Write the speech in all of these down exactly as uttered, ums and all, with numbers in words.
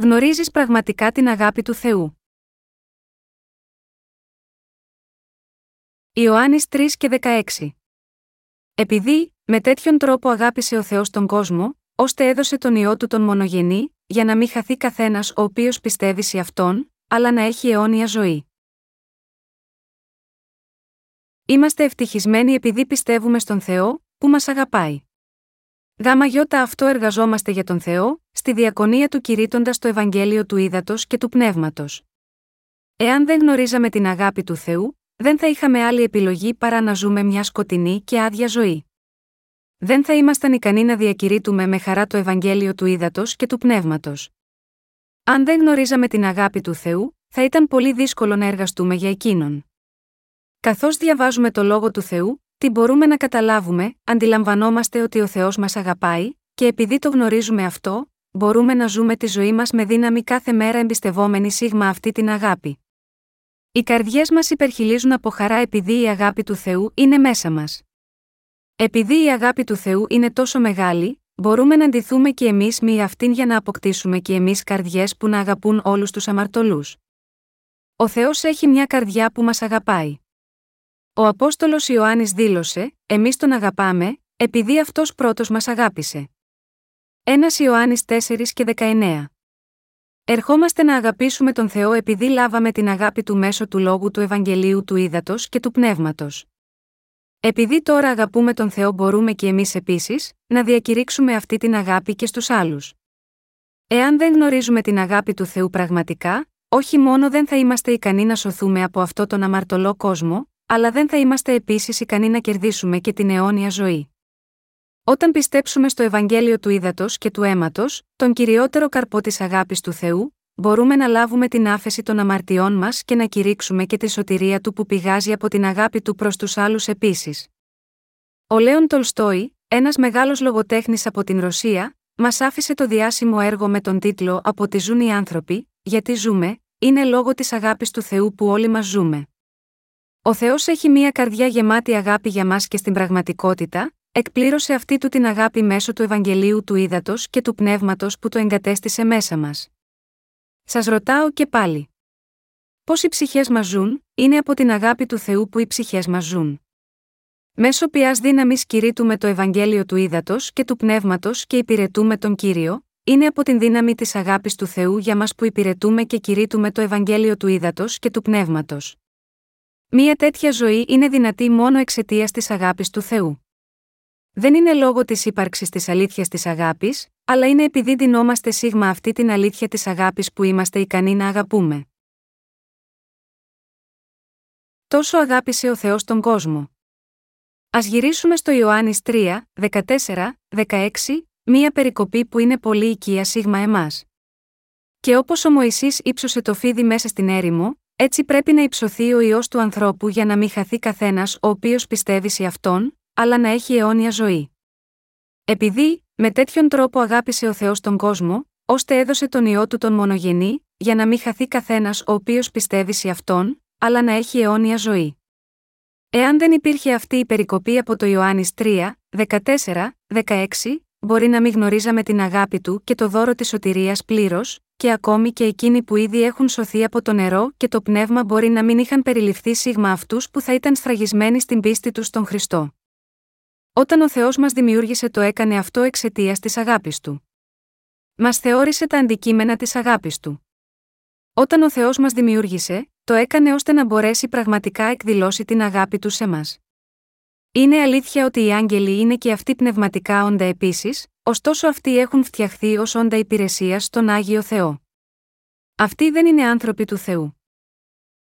γνωρίζεις πραγματικά την αγάπη του Θεού. Ιωάννης τρία και δεκαέξι. Επειδή, με τέτοιον τρόπο αγάπησε ο Θεός τον κόσμο, ώστε έδωσε τον Υιό Του τον μονογενή, για να μην χαθεί καθένας ο οποίος πιστεύει σε Αυτόν, αλλά να έχει αιώνια ζωή. Είμαστε ευτυχισμένοι επειδή πιστεύουμε στον Θεό, που μας αγαπάει. Γάμα γιώτα αυτό εργαζόμαστε για τον Θεό, στη διακονία Του κηρύττοντας το Ευαγγέλιο του Ύδατος και του Πνεύματος. Εάν δεν γνωρίζαμε την αγάπη του Θεού, δεν θα είχαμε άλλη επιλογή παρά να ζούμε μια σκοτεινή και άδεια ζωή. Δεν θα ήμασταν ικανοί να διακηρύττουμε με χαρά το Ευαγγέλιο του Ύδατος και του Πνεύματος. Αν δεν γνωρίζαμε την αγάπη του Θεού, θα ήταν πολύ δύσκολο να εργαστούμε για Εκείνον. Καθώς διαβάζουμε το Λόγο του Θεού, τι μπορούμε να καταλάβουμε, αντιλαμβανόμαστε ότι ο Θεός μας αγαπάει, και επειδή το γνωρίζουμε αυτό, μπορούμε να ζούμε τη ζωή μας με δύναμη κάθε μέρα εμπιστευόμενοι σίγμα αυτή την αγάπη. Οι καρδιές μας υπερχειλίζουν από χαρά επειδή η αγάπη του Θεού είναι μέσα μας. Επειδή η αγάπη του Θεού είναι τόσο μεγάλη, μπορούμε να αντιθούμε και εμείς με αυτήν για να αποκτήσουμε και εμείς καρδιές που να αγαπούν όλους τους αμαρτωλούς. Ο Θεός έχει μια καρδιά που μας αγαπάει. Ο Απόστολος Ιωάννης δήλωσε: «Εμείς τον αγαπάμε, επειδή αυτός πρώτος μας αγάπησε». Ένας Ιωάννης τέσσερα και δεκαεννέα. Ερχόμαστε να αγαπήσουμε τον Θεό επειδή λάβαμε την αγάπη Του μέσω του Λόγου του Ευαγγελίου του Ύδατος και του Πνεύματος. Επειδή τώρα αγαπούμε τον Θεό, μπορούμε και εμείς επίσης να διακηρύξουμε αυτή την αγάπη και στους άλλους. Εάν δεν γνωρίζουμε την αγάπη του Θεού πραγματικά, όχι μόνο δεν θα είμαστε ικανοί να σωθούμε από αυτό τον αμαρτωλό κόσμο, αλλά δεν θα είμαστε επίσης ικανοί να κερδίσουμε και την αιώνια ζωή. Όταν πιστέψουμε στο Ευαγγέλιο του Ύδατος και του Αίματος, τον κυριότερο καρπό της αγάπης του Θεού, μπορούμε να λάβουμε την άφεση των αμαρτιών μας και να κηρύξουμε και τη σωτηρία Του που πηγάζει από την αγάπη Του προς τους άλλους επίσης. Ο Λέων Τολστόι, ένας μεγάλος λογοτέχνης από την Ρωσία, μας άφησε το διάσημο έργο με τον τίτλο «Από τι ζουν οι άνθρωποι, γιατί ζούμε, είναι λόγω της αγάπης του Θεού που όλοι μας ζούμε». Ο Θεός έχει μία καρδιά γεμάτη αγάπη για μας και στην πραγματικότητα, εκπλήρωσε αυτή Του την αγάπη μέσω του Ευαγγελίου του Ύδατος και του Πνεύματος που το εγκατέστησε μέσα μας. Σας ρωτάω και πάλι. Πώς οι ψυχές μας ζουν? Είναι από την αγάπη του Θεού που οι ψυχές μας ζουν. Μέσω ποιας δύναμης κηρύττουμε το Ευαγγέλιο του Ύδατος και του Πνεύματος και υπηρετούμε τον Κύριο? Είναι από την δύναμη της αγάπης του Θεού για μας που υπηρετούμε και κηρύττουμε το Ευαγγέλιο του Ύδατος και του Πνεύματος. Μία τέτοια ζωή είναι δυνατή μόνο εξαιτίας της αγάπης του Θεού. Δεν είναι λόγω της ύπαρξης της αλήθειας της αγάπης, αλλά είναι επειδή δινόμαστε σίγμα αυτή την αλήθεια της αγάπης που είμαστε ικανοί να αγαπούμε. Τόσο αγάπησε ο Θεός τον κόσμο. Ας γυρίσουμε στο Ιωάννης τρία, δεκατέσσερα, δεκαέξι, μία περικοπή που είναι πολύ οικία σίγμα εμάς. Και όπως ο Μωυσής ύψωσε το φίδι μέσα στην έρημο, έτσι πρέπει να υψωθεί ο Υιός του ανθρώπου για να μην χαθεί καθένας ο οποίος πιστεύει σε Αυτόν, αλλά να έχει αιώνια ζωή. Επειδή, με τέτοιον τρόπο αγάπησε ο Θεός τον κόσμο, ώστε έδωσε τον Υιό Του τον μονογενή, για να μην χαθεί καθένας ο οποίος πιστεύει σε Αυτόν, αλλά να έχει αιώνια ζωή. Εάν δεν υπήρχε αυτή η περικοπή από το Ιωάννης τρία, δεκατέσσερα, δεκαέξι, μπορεί να μην γνωρίζαμε την αγάπη Του και το δώρο της σωτηρίας πλήρως, και ακόμη και εκείνοι που ήδη έχουν σωθεί από το νερό και το πνεύμα μπορεί να μην είχαν περιληφθεί σίγμα αυτούς που θα ήταν σφραγισμένοι στην πίστη τους στον Χριστό. Όταν ο Θεός μας δημιούργησε, το έκανε αυτό εξαιτίας της αγάπης Του. Μας θεώρησε τα αντικείμενα της αγάπης Του. Όταν ο Θεός μας δημιούργησε, το έκανε ώστε να μπορέσει πραγματικά εκδηλώσει την αγάπη Του σε μας. Είναι αλήθεια ότι οι άγγελοι είναι και αυτοί πνευματικά όντα επίσης, ωστόσο αυτοί έχουν φτιαχθεί ως όντα υπηρεσίας στον Άγιο Θεό. Αυτοί δεν είναι άνθρωποι του Θεού.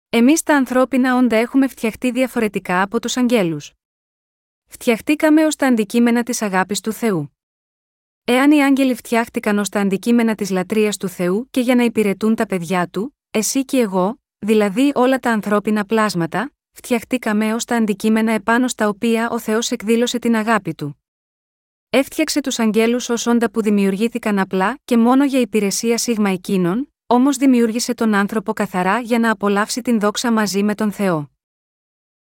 Εμείς τα ανθρώπινα όντα έχουμε φτιαχτεί διαφορετικά από τους αγγέλους. Φτιαχτήκαμε ως τα αντικείμενα της αγάπης του Θεού. Εάν οι άγγελοι φτιάχτηκαν ως τα αντικείμενα της λατρείας του Θεού και για να υπηρετούν τα παιδιά Του, εσύ και εγώ, δηλαδή όλα τα ανθρώπινα πλάσματα, φτιαχτήκαμε ως τα αντικείμενα επάνω στα οποία ο Θεός εκδήλωσε την αγάπη Του. Έφτιαξε τους αγγέλους ως όντα που δημιουργήθηκαν απλά και μόνο για υπηρεσία σίγμα εκείνων, όμως δημιούργησε τον άνθρωπο καθαρά για να απολαύσει την δόξα μαζί με τον Θεό.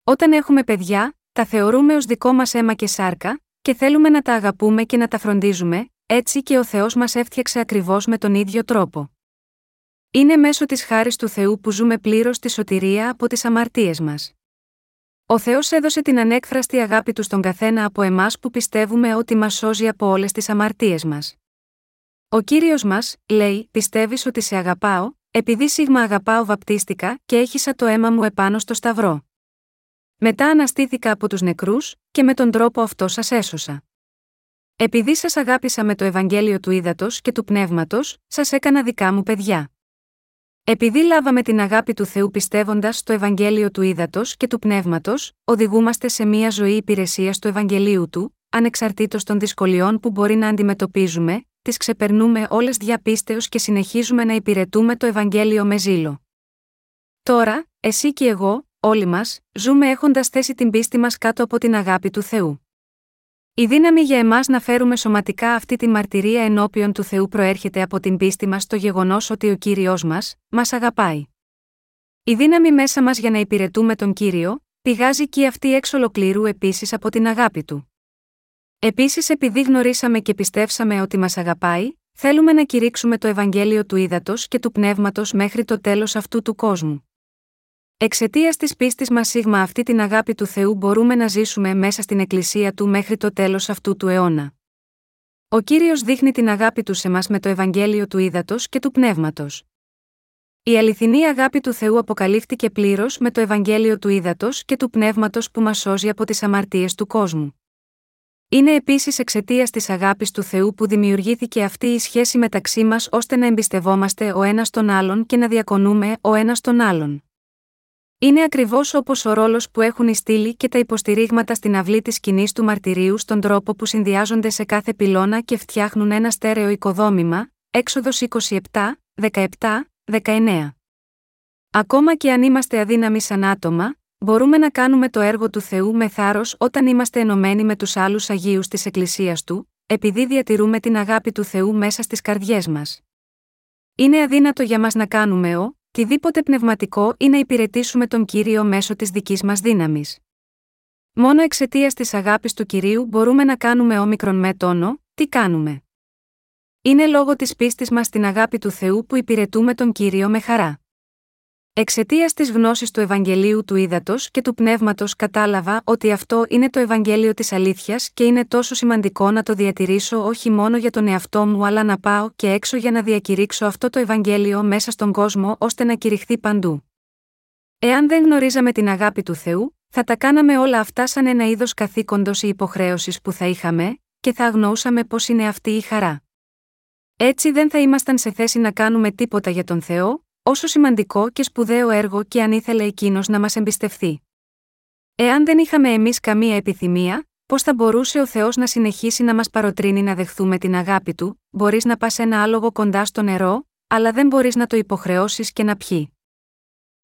Όταν έχουμε παιδιά, τα θεωρούμε ως δικό μας αίμα και σάρκα, και θέλουμε να τα αγαπούμε και να τα φροντίζουμε, έτσι και ο Θεός μας έφτιαξε ακριβώς με τον ίδιο τρόπο. Είναι μέσω της χάρης του Θεού που ζούμε πλήρως τη σωτηρία από τις αμαρτίες μας. Ο Θεός έδωσε την ανέκφραστη αγάπη του στον καθένα από εμάς που πιστεύουμε ότι μας σώζει από όλες τις αμαρτίες μας. Ο Κύριος μας, λέει, πιστεύεις ότι σε αγαπάω, επειδή σίγμα αγαπάω βαπτίστηκα και έχισα το αίμα μου επάνω στο σταυρό. Μετά αναστήθηκα από τους νεκρούς και με τον τρόπο αυτό σας έσωσα. Επειδή σας αγάπησα με το Ευαγγέλιο του ύδατος και του πνεύματος, σας έκανα δικά μου παιδιά. Επειδή λάβαμε την αγάπη του Θεού πιστεύοντας στο Ευαγγέλιο του ύδατος και του πνεύματος, οδηγούμαστε σε μια ζωή υπηρεσίας του Ευαγγελίου του, ανεξαρτήτως των δυσκολιών που μπορεί να αντιμετωπίζουμε, τις ξεπερνούμε όλες δια πίστεως και συνεχίζουμε να υπηρετούμε το Ευαγγέλιο με ζήλο. Τώρα, εσύ και εγώ, όλοι μας, ζούμε έχοντας θέσει την πίστη μας κάτω από την αγάπη του Θεού. Η δύναμη για εμάς να φέρουμε σωματικά αυτή τη μαρτυρία ενώπιον του Θεού προέρχεται από την πίστη μας στο γεγονός ότι ο Κύριος μας, μας αγαπάει. Η δύναμη μέσα μας για να υπηρετούμε τον Κύριο, πηγάζει και αυτή εξ ολοκλήρου επίσης από την αγάπη Του. Επίσης, επειδή γνωρίσαμε και πιστεύσαμε ότι μας αγαπάει, θέλουμε να κηρύξουμε το Ευαγγέλιο του ύδατος και του πνεύματος μέχρι το τέλος αυτού του κόσμου. Εξαιτίας της πίστης μας σίγμα αυτή την αγάπη του Θεού μπορούμε να ζήσουμε μέσα στην Εκκλησία Του μέχρι το τέλος αυτού του αιώνα. Ο Κύριος δείχνει την αγάπη Του σε μας με το Ευαγγέλιο του ύδατος και του πνεύματος. Η αληθινή αγάπη του Θεού αποκαλύφθηκε πλήρως με το Ευαγγέλιο του ύδατος και του πνεύματος που μας σώζει από τις αμαρτίες του κόσμου. Είναι επίσης εξαιτίας της αγάπης του Θεού που δημιουργήθηκε αυτή η σχέση μεταξύ μας ώστε να εμπιστευόμαστε ο ένας τον άλλον και να διακονούμε ο ένας τον άλλον. Είναι ακριβώς όπως ο ρόλος που έχουν οι στήλοι και τα υποστηρίγματα στην αυλή της σκηνής του μαρτυρίου στον τρόπο που συνδυάζονται σε κάθε πυλώνα και φτιάχνουν ένα στέρεο οικοδόμημα, Έξοδος είκοσι επτά, δεκαεπτά, δεκαεννέα. Ακόμα και αν είμαστε αδύναμοι σαν άτομα, μπορούμε να κάνουμε το έργο του Θεού με θάρρος όταν είμαστε ενωμένοι με τους άλλους Αγίους της Εκκλησίας Του, επειδή διατηρούμε την αγάπη του Θεού μέσα στις καρδιές μας. Είναι αδύνατο για μας να κάνουμε ο Τιδήποτε πνευματικό ή να υπηρετήσουμε τον Κύριο μέσω της δικής μας δύναμης. Μόνο εξαιτίας της αγάπης του Κυρίου μπορούμε να κάνουμε όμικρον με τόνο, τι κάνουμε. Είναι λόγω της πίστης μας στην αγάπη του Θεού που υπηρετούμε τον Κύριο με χαρά. Εξαιτίας της γνώσης του Ευαγγελίου του ύδατος και του πνεύματος κατάλαβα ότι αυτό είναι το Ευαγγέλιο της αλήθειας και είναι τόσο σημαντικό να το διατηρήσω όχι μόνο για τον εαυτό μου αλλά να πάω και έξω για να διακηρύξω αυτό το Ευαγγέλιο μέσα στον κόσμο ώστε να κηρυχθεί παντού. Εάν δεν γνωρίζαμε την αγάπη του Θεού, θα τα κάναμε όλα αυτά σαν ένα είδος καθήκοντος ή υποχρέωσης που θα είχαμε και θα αγνοούσαμε πώς είναι αυτή η χαρά. Έτσι δεν θα ήμασταν σε θέση να κάνουμε τίποτα για τον Θεό. Όσο σημαντικό και σπουδαίο έργο και αν ήθελε εκείνος να μας εμπιστευτεί. Εάν δεν είχαμε εμείς καμία επιθυμία, πώς θα μπορούσε ο Θεός να συνεχίσει να μας παροτρύνει να δεχθούμε την αγάπη Του? Μπορείς να πας ένα άλογο κοντά στο νερό, αλλά δεν μπορείς να το υποχρεώσεις και να πιει.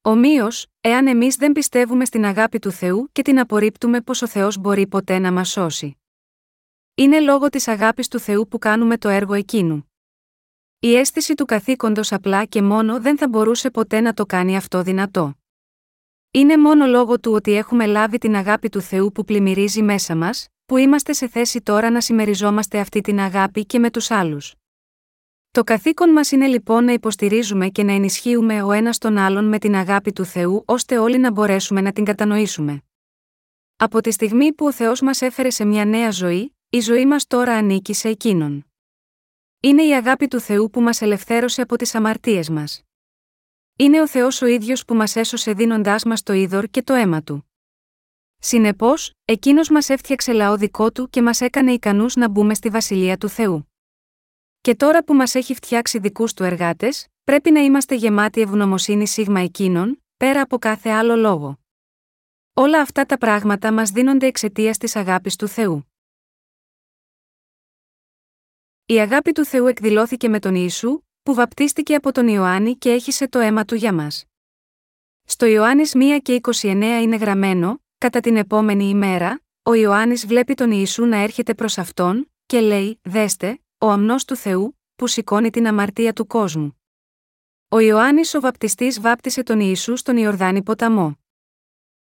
Ομοίως, εάν εμείς δεν πιστεύουμε στην αγάπη του Θεού και την απορρίπτουμε, πώς ο Θεός μπορεί ποτέ να μας σώσει? Είναι λόγω της αγάπης του Θεού που κάνουμε το έργο εκείνου. Η αίσθηση του καθήκοντος απλά και μόνο δεν θα μπορούσε ποτέ να το κάνει αυτό δυνατό. Είναι μόνο λόγω του ότι έχουμε λάβει την αγάπη του Θεού που πλημμυρίζει μέσα μας, που είμαστε σε θέση τώρα να συμμεριζόμαστε αυτή την αγάπη και με τους άλλους. Το καθήκον μας είναι λοιπόν να υποστηρίζουμε και να ενισχύουμε ο ένας τον άλλον με την αγάπη του Θεού ώστε όλοι να μπορέσουμε να την κατανοήσουμε. Από τη στιγμή που ο Θεός μας έφερε σε μια νέα ζωή, η ζωή μας τώρα ανήκει σε εκείνον. Είναι η αγάπη του Θεού που μας ελευθέρωσε από τις αμαρτίες μας. Είναι ο Θεός ο ίδιος που μας έσωσε δίνοντάς μας το είδωρ και το αίμα Του. Συνεπώς, Εκείνος μας έφτιαξε λαό δικό Του και μας έκανε ικανούς να μπούμε στη Βασιλεία του Θεού. Και τώρα που μας έχει φτιάξει δικούς Του εργάτες, πρέπει να είμαστε γεμάτοι ευγνωμοσύνη σίγμα Εκείνον, πέρα από κάθε άλλο λόγο. Όλα αυτά τα πράγματα μας δίνονται εξαιτίας της αγάπης του Θεού. Η αγάπη του Θεού εκδηλώθηκε με τον Ιησού, που βαπτίστηκε από τον Ιωάννη και έχισε το αίμα του για μας. Στο Ιωάννης ένα και είκοσι εννέα είναι γραμμένο, κατά την επόμενη ημέρα, ο Ιωάννης βλέπει τον Ιησού να έρχεται προς αυτόν, και λέει, δέστε, ο αμνός του Θεού, που σηκώνει την αμαρτία του κόσμου. Ο Ιωάννης ο βαπτιστής βάπτισε τον Ιησού στον Ιορδάνη ποταμό.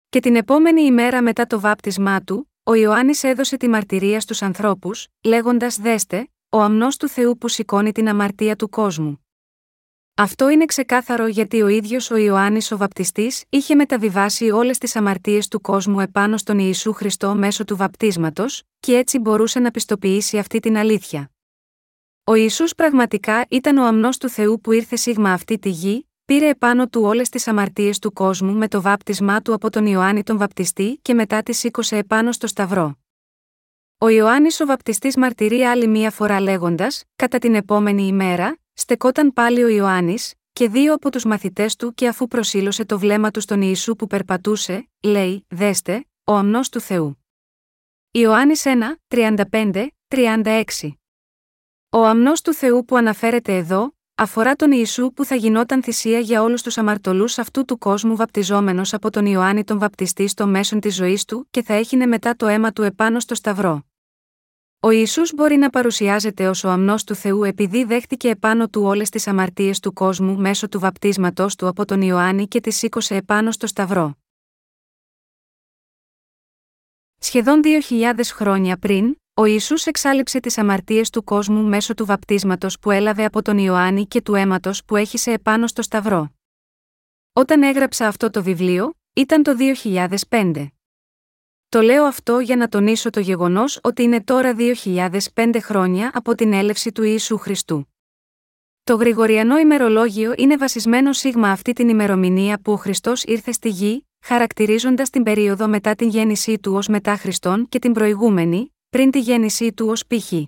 Και την επόμενη ημέρα μετά το βάπτισμά του, ο Ιωάννης έδωσε τη μαρτυρία στους ανθρώπους, λέγοντας, δέστε, ο αμνός του Θεού που σηκώνει την αμαρτία του κόσμου. Αυτό είναι ξεκάθαρο γιατί ο ίδιος ο Ιωάννης ο Βαπτιστής είχε μεταβιβάσει όλες τις αμαρτίες του κόσμου επάνω στον Ιησού Χριστό μέσω του βαπτίσματος, και έτσι μπορούσε να πιστοποιήσει αυτή την αλήθεια. Ο Ιησούς πραγματικά ήταν ο αμνός του Θεού που ήρθε σίγμα αυτή τη γη, πήρε επάνω του όλες τις αμαρτίες του κόσμου με το βάπτισμά του από τον Ιωάννη τον Βαπτιστή και μετά τις σήκωσε επάνω στο Σταυρό. Ο Ιωάννης ο Βαπτιστής μαρτυρεί άλλη μία φορά λέγοντας: «Κατά την επόμενη ημέρα, στεκόταν πάλι ο Ιωάννης, και δύο από τους μαθητές του, και αφού προσήλωσε το βλέμμα του στον Ιησού που περπατούσε, λέει: Δέστε, ο αμνός του Θεού». Ιωάννης ένα, τριάντα πέντε, τριάντα έξι. Ο αμνός του Θεού που αναφέρεται εδώ, αφορά τον Ιησού που θα γινόταν θυσία για όλους τους αμαρτωλούς αυτού του κόσμου βαπτιζόμενος από τον Ιωάννη τον Βαπτιστή στο μέσον της ζωής του και θα έχινε μετά το αίμα του επάνω στο Σταυρό. Ο Ιησούς μπορεί να παρουσιάζεται ως ο αμνός του Θεού επειδή δέχτηκε επάνω του όλες τις αμαρτίες του κόσμου μέσω του βαπτίσματός του από τον Ιωάννη και τις σήκωσε επάνω στο Σταυρό. Σχεδόν δύο χιλιάδες χρόνια πριν, ο Ιησούς εξάλειψε τις αμαρτίες του κόσμου μέσω του βαπτίσματος που έλαβε από τον Ιωάννη και του αίματος που έχυσε επάνω στο Σταυρό. Όταν έγραψα αυτό το βιβλίο, ήταν το δύο χιλιάδες πέντε. Το λέω αυτό για να τονίσω το γεγονός ότι είναι τώρα δύο χιλιάδες πέντε χρόνια από την έλευση του Ιησού Χριστού. Το Γρηγοριανό ημερολόγιο είναι βασισμένο σίγμα αυτή την ημερομηνία που ο Χριστός ήρθε στη γη, χαρακτηρίζοντας την περίοδο μετά την γέννησή του ως μετά Χριστόν και την προηγούμενη, πριν τη γέννησή του ως π.χ. Η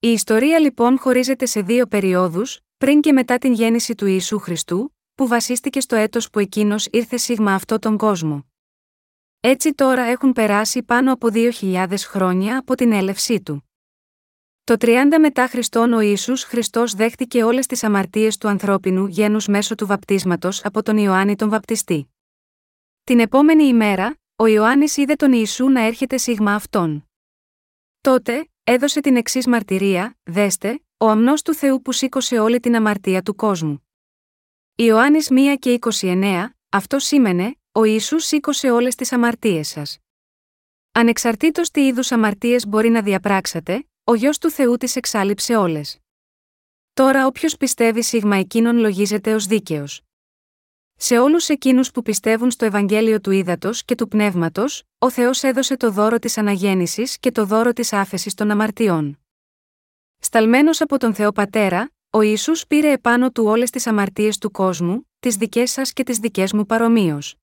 ιστορία λοιπόν χωρίζεται σε δύο περιόδους, πριν και μετά την γέννηση του Ιησού Χριστού, που βασίστηκε στο έτος που εκείνος ήρθε σίγμα αυτό τον κόσμο. Έτσι τώρα έχουν περάσει πάνω από δύο χιλιάδες χρόνια από την έλευσή του. Το τριάντα μετά Χριστόν ο Ιησούς Χριστός δέχτηκε όλες τις αμαρτίες του ανθρώπινου γένους μέσω του βαπτίσματος από τον Ιωάννη τον Βαπτιστή. Την επόμενη ημέρα, ο Ιωάννης είδε τον Ιησού να έρχεται σίγμα αυτόν. Τότε, έδωσε την εξής μαρτυρία: «Δέστε, ο αμνός του Θεού που σήκωσε όλη την αμαρτία του κόσμου». Ιωάννης ένα και είκοσι εννέα, αυτό σήμαινε: ο Ιησούς σήκωσε όλες τις αμαρτίες σας. Ανεξαρτήτως τι είδους αμαρτίες μπορεί να διαπράξατε, ο Υιός του Θεού τις εξάλειψε όλες. Τώρα όποιος πιστεύει σίγμα εκείνον λογίζεται ως δίκαιος. Σε όλους εκείνους που πιστεύουν στο Ευαγγέλιο του Ύδατος και του Πνεύματος, ο Θεός έδωσε το δώρο της αναγέννησης και το δώρο της άφεσης των αμαρτιών. Σταλμένος από τον Θεό Πατέρα, ο Ιησούς πήρε επάνω του όλες τις αμαρτίες του κόσμου, τις δικές σας και τις δικές μου παρομοίως.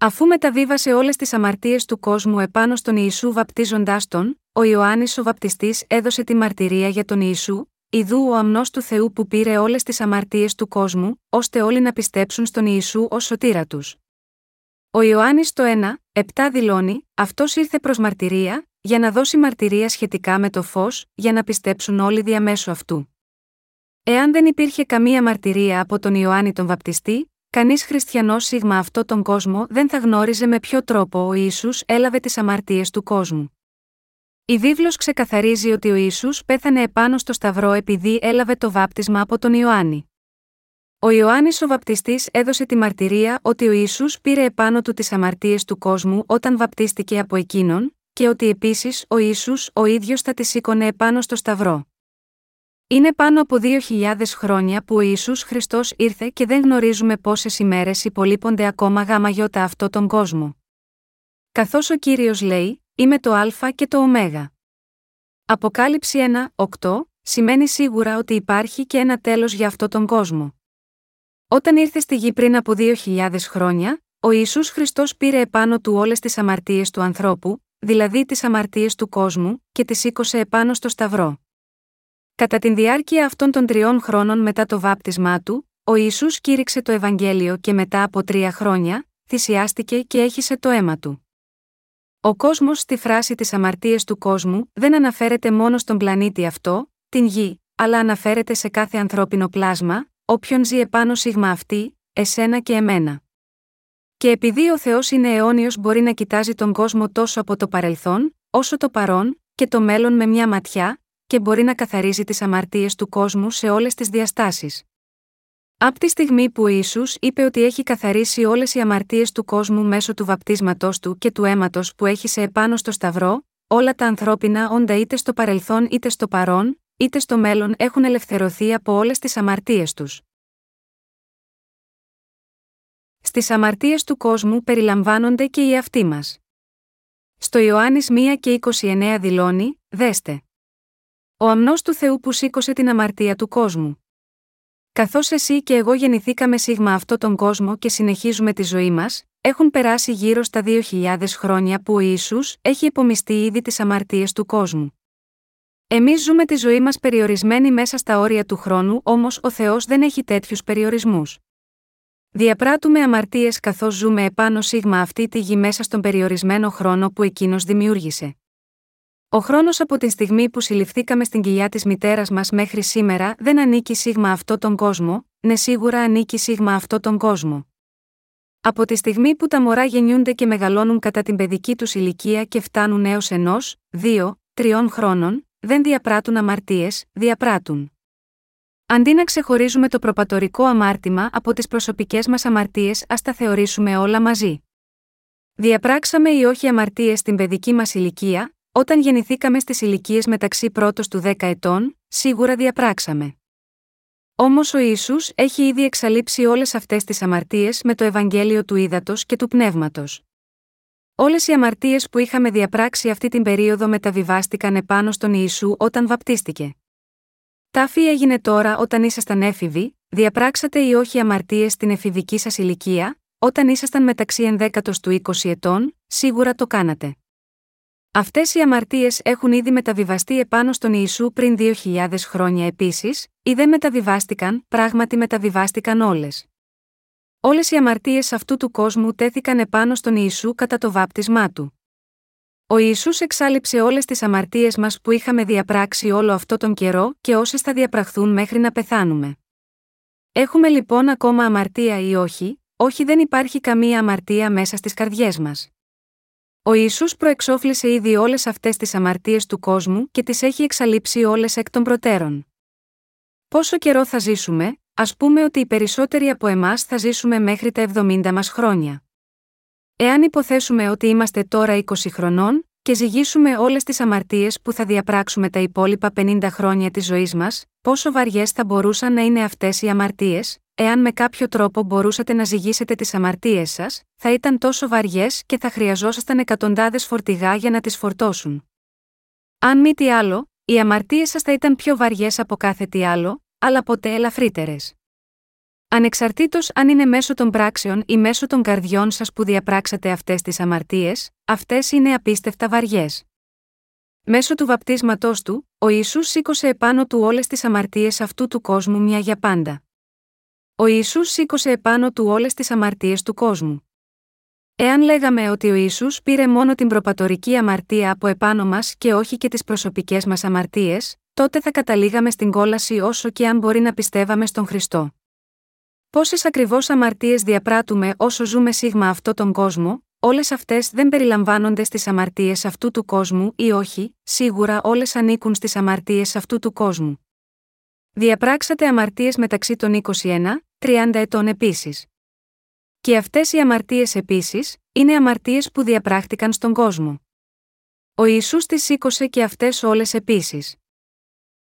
Αφού μεταβίβασε όλες τις αμαρτίες του κόσμου επάνω στον Ιησού βαπτίζοντάς τον, ο Ιωάννης ο Βαπτιστής έδωσε τη μαρτυρία για τον Ιησού, ιδού ο αμνός του Θεού που πήρε όλες τις αμαρτίες του κόσμου, ώστε όλοι να πιστέψουν στον Ιησού ως σωτήρα τους. Ο Ιωάννης το ένα, επτά δηλώνει: «Αυτός ήρθε προς μαρτυρία, για να δώσει μαρτυρία σχετικά με το φως, για να πιστέψουν όλοι διαμέσου αυτού». Εάν δεν υπήρχε καμία μαρτυρία από τον Ιωάννη τον Βαπτιστή, κανείς χριστιανός σίγμα αυτό τον κόσμο δεν θα γνώριζε με ποιο τρόπο ο Ιησούς έλαβε τις αμαρτίες του κόσμου. Η βίβλος ξεκαθαρίζει ότι ο Ιησούς πέθανε επάνω στο Σταυρό επειδή έλαβε το βάπτισμα από τον Ιωάννη. Ο Ιωάννης ο Βαπτιστής έδωσε τη μαρτυρία ότι ο Ιησούς πήρε επάνω του τις αμαρτίες του κόσμου όταν βαπτίστηκε από εκείνον, και ότι επίσης ο Ιησούς ο ίδιος θα τις σήκωνε επάνω στο Σταυρό. Είναι πάνω από δύο χιλιάδες χρόνια που ο Ιησούς Χριστός ήρθε και δεν γνωρίζουμε πόσες ημέρες υπολείπονται ακόμα γαμαγιώτα αυτό τον κόσμο. Καθώς ο Κύριος λέει: «Είμαι το Α και το Ω». Αποκάλυψη ένα, οκτώ, σημαίνει σίγουρα ότι υπάρχει και ένα τέλος για αυτό τον κόσμο. Όταν ήρθε στη γη πριν από δύο χιλιάδες χρόνια, ο Ιησούς Χριστός πήρε επάνω του όλες τις αμαρτίες του ανθρώπου, δηλαδή τις αμαρτίες του κόσμου, και τις σήκωσε επάνω στο Σταυρό. Κατά την διάρκεια αυτών των τριών χρόνων μετά το βάπτισμά του, ο Ιησούς κήρυξε το Ευαγγέλιο και μετά από τρία χρόνια, θυσιάστηκε και έχυσε το αίμα του. Ο κόσμος στη φράση «τις αμαρτίες του κόσμου» δεν αναφέρεται μόνο στον πλανήτη αυτό, την γη, αλλά αναφέρεται σε κάθε ανθρώπινο πλάσμα, όποιον ζει επάνω σίγμα αυτή, εσένα και εμένα. Και επειδή ο Θεός είναι αιώνιος μπορεί να κοιτάζει τον κόσμο τόσο από το παρελθόν, όσο το παρόν και το μέλλον με μια ματιά, και μπορεί να καθαρίζει τις αμαρτίες του κόσμου σε όλες τις διαστάσεις. Από τη στιγμή που ο Ιησούς είπε ότι έχει καθαρίσει όλες οι αμαρτίες του κόσμου μέσω του βαπτίσματός του και του αίματος που έχυσε επάνω στο Σταυρό, όλα τα ανθρώπινα όντα είτε στο παρελθόν είτε στο παρόν, είτε στο μέλλον έχουν ελευθερωθεί από όλες τις αμαρτίες τους. Στις αμαρτίες του κόσμου περιλαμβάνονται και οι αυτοί μας. Στο Ιωάννης ένα και είκοσι εννέα δηλώνει, δέστε. Ο αμνός του Θεού που σήκωσε την αμαρτία του κόσμου. Καθώς εσύ και εγώ γεννηθήκαμε σίγμα αυτόν τον κόσμο και συνεχίζουμε τη ζωή μας, έχουν περάσει γύρω στα δύο χιλιάδες χρόνια που ο Ιησούς έχει επομιστεί ήδη τις αμαρτίες του κόσμου. Εμείς ζούμε τη ζωή μας περιορισμένη μέσα στα όρια του χρόνου, όμως ο Θεός δεν έχει τέτοιους περιορισμούς. Διαπράττουμε αμαρτίες καθώς ζούμε επάνω σίγμα αυτή τη γη μέσα στον περιορισμένο χρόνο που Εκείνος δημιούργησε. Ο χρόνος από τη στιγμή που συλληφθήκαμε στην κοιλιά της μητέρας μας μέχρι σήμερα δεν ανήκει σίγμα αυτόν τον κόσμο, ναι σίγουρα ανήκει σίγμα αυτόν τον κόσμο. Από τη στιγμή που τα μωρά γεννιούνται και μεγαλώνουν κατά την παιδική τους ηλικία και φτάνουν έως ενός, δύο, τριών χρόνων, δεν διαπράττουν αμαρτίες, διαπράττουν. Αντί να ξεχωρίζουμε το προπατορικό αμάρτημα από τις προσωπικές μας αμαρτίες, ας τα θεωρήσουμε όλα μαζί. Διαπράξαμε ή όχι αμαρτίες στην παιδική μας ηλικία? Όταν γεννηθήκαμε στις ηλικίες μεταξύ πρώτος του δέκα ετών, σίγουρα διαπράξαμε. Όμως ο Ιησούς έχει ήδη εξαλείψει όλες αυτές τις αμαρτίες με το Ευαγγέλιο του ύδατος και του πνεύματος. Όλες οι αμαρτίες που είχαμε διαπράξει αυτή την περίοδο μεταβιβάστηκαν επάνω στον Ιησού όταν βαπτίστηκε. Τάφη έγινε τώρα όταν ήσασταν έφηβοι, διαπράξατε ή όχι αμαρτίες στην εφηβική σας ηλικία? Όταν ήσασταν μεταξύ ενδέκατος του είκοσι ετών, σίγουρα το κάνατε. Αυτές οι αμαρτίες έχουν ήδη μεταβιβαστεί επάνω στον Ιησού πριν δύο χιλιάδες χρόνια επίσης, ή δεν μεταβιβάστηκαν, πράγματι μεταβιβάστηκαν όλες. Όλες οι αμαρτίες αυτού του κόσμου τέθηκαν επάνω στον Ιησού κατά το βάπτισμά του. Ο Ιησούς εξάλειψε όλες τις αμαρτίες μας που είχαμε διαπράξει όλο αυτό τον καιρό και όσες θα διαπραχθούν μέχρι να πεθάνουμε. Έχουμε λοιπόν ακόμα αμαρτία ή όχι? Όχι, δεν υπάρχει καμία αμαρτία μέσα στις καρδιές μας. Ο Ιησούς προεξόφλησε ήδη όλες αυτές τις αμαρτίες του κόσμου και τις έχει εξαλείψει όλες εκ των προτέρων. Πόσο καιρό θα ζήσουμε? Ας πούμε ότι οι περισσότεροι από εμάς θα ζήσουμε μέχρι τα εβδομήντα μας χρόνια. Εάν υποθέσουμε ότι είμαστε τώρα είκοσι χρονών και ζυγίσουμε όλες τις αμαρτίες που θα διαπράξουμε τα υπόλοιπα πενήντα χρόνια της ζωής μας, πόσο βαριές θα μπορούσαν να είναι αυτές οι αμαρτίες? Εάν με κάποιο τρόπο μπορούσατε να ζυγίσετε τις αμαρτίες σας, θα ήταν τόσο βαριές και θα χρειαζόσασταν εκατοντάδες φορτηγά για να τις φορτώσουν. Αν μη τι άλλο, οι αμαρτίες σας θα ήταν πιο βαριές από κάθε τι άλλο, αλλά ποτέ ελαφρύτερες. Ανεξαρτήτως αν είναι μέσω των πράξεων ή μέσω των καρδιών σας που διαπράξατε αυτές τις αμαρτίες, αυτές είναι απίστευτα βαριές. Μέσω του βαπτίσματός του, ο Ιησούς σήκωσε επάνω του όλες τις αμαρτίες αυτού του κόσμου μια για πάντα. Ο Ιησούς σήκωσε επάνω του όλες τις αμαρτίες του κόσμου. Εάν λέγαμε ότι ο Ιησούς πήρε μόνο την προπατορική αμαρτία από επάνω μας και όχι και τις προσωπικές μας αμαρτίες, τότε θα καταλήγαμε στην κόλαση όσο και αν μπορεί να πιστεύαμε στον Χριστό. Πόσες ακριβώς αμαρτίες διαπράττουμε όσο ζούμε σίγμα αυτόν τον κόσμο? Όλες αυτές δεν περιλαμβάνονται στις αμαρτίες αυτού του κόσμου ή όχι? Σίγουρα όλες ανήκουν στις αμαρτίες αυτού του κόσμου. Διαπράξατε αμαρτίες μεταξύ των είκοσι ένα τριάντα ετών επίσης. Και αυτές οι αμαρτίες επίσης είναι αμαρτίες που διαπράχτηκαν στον κόσμο. Ο Ιησούς τις σήκωσε και αυτές όλες επίσης.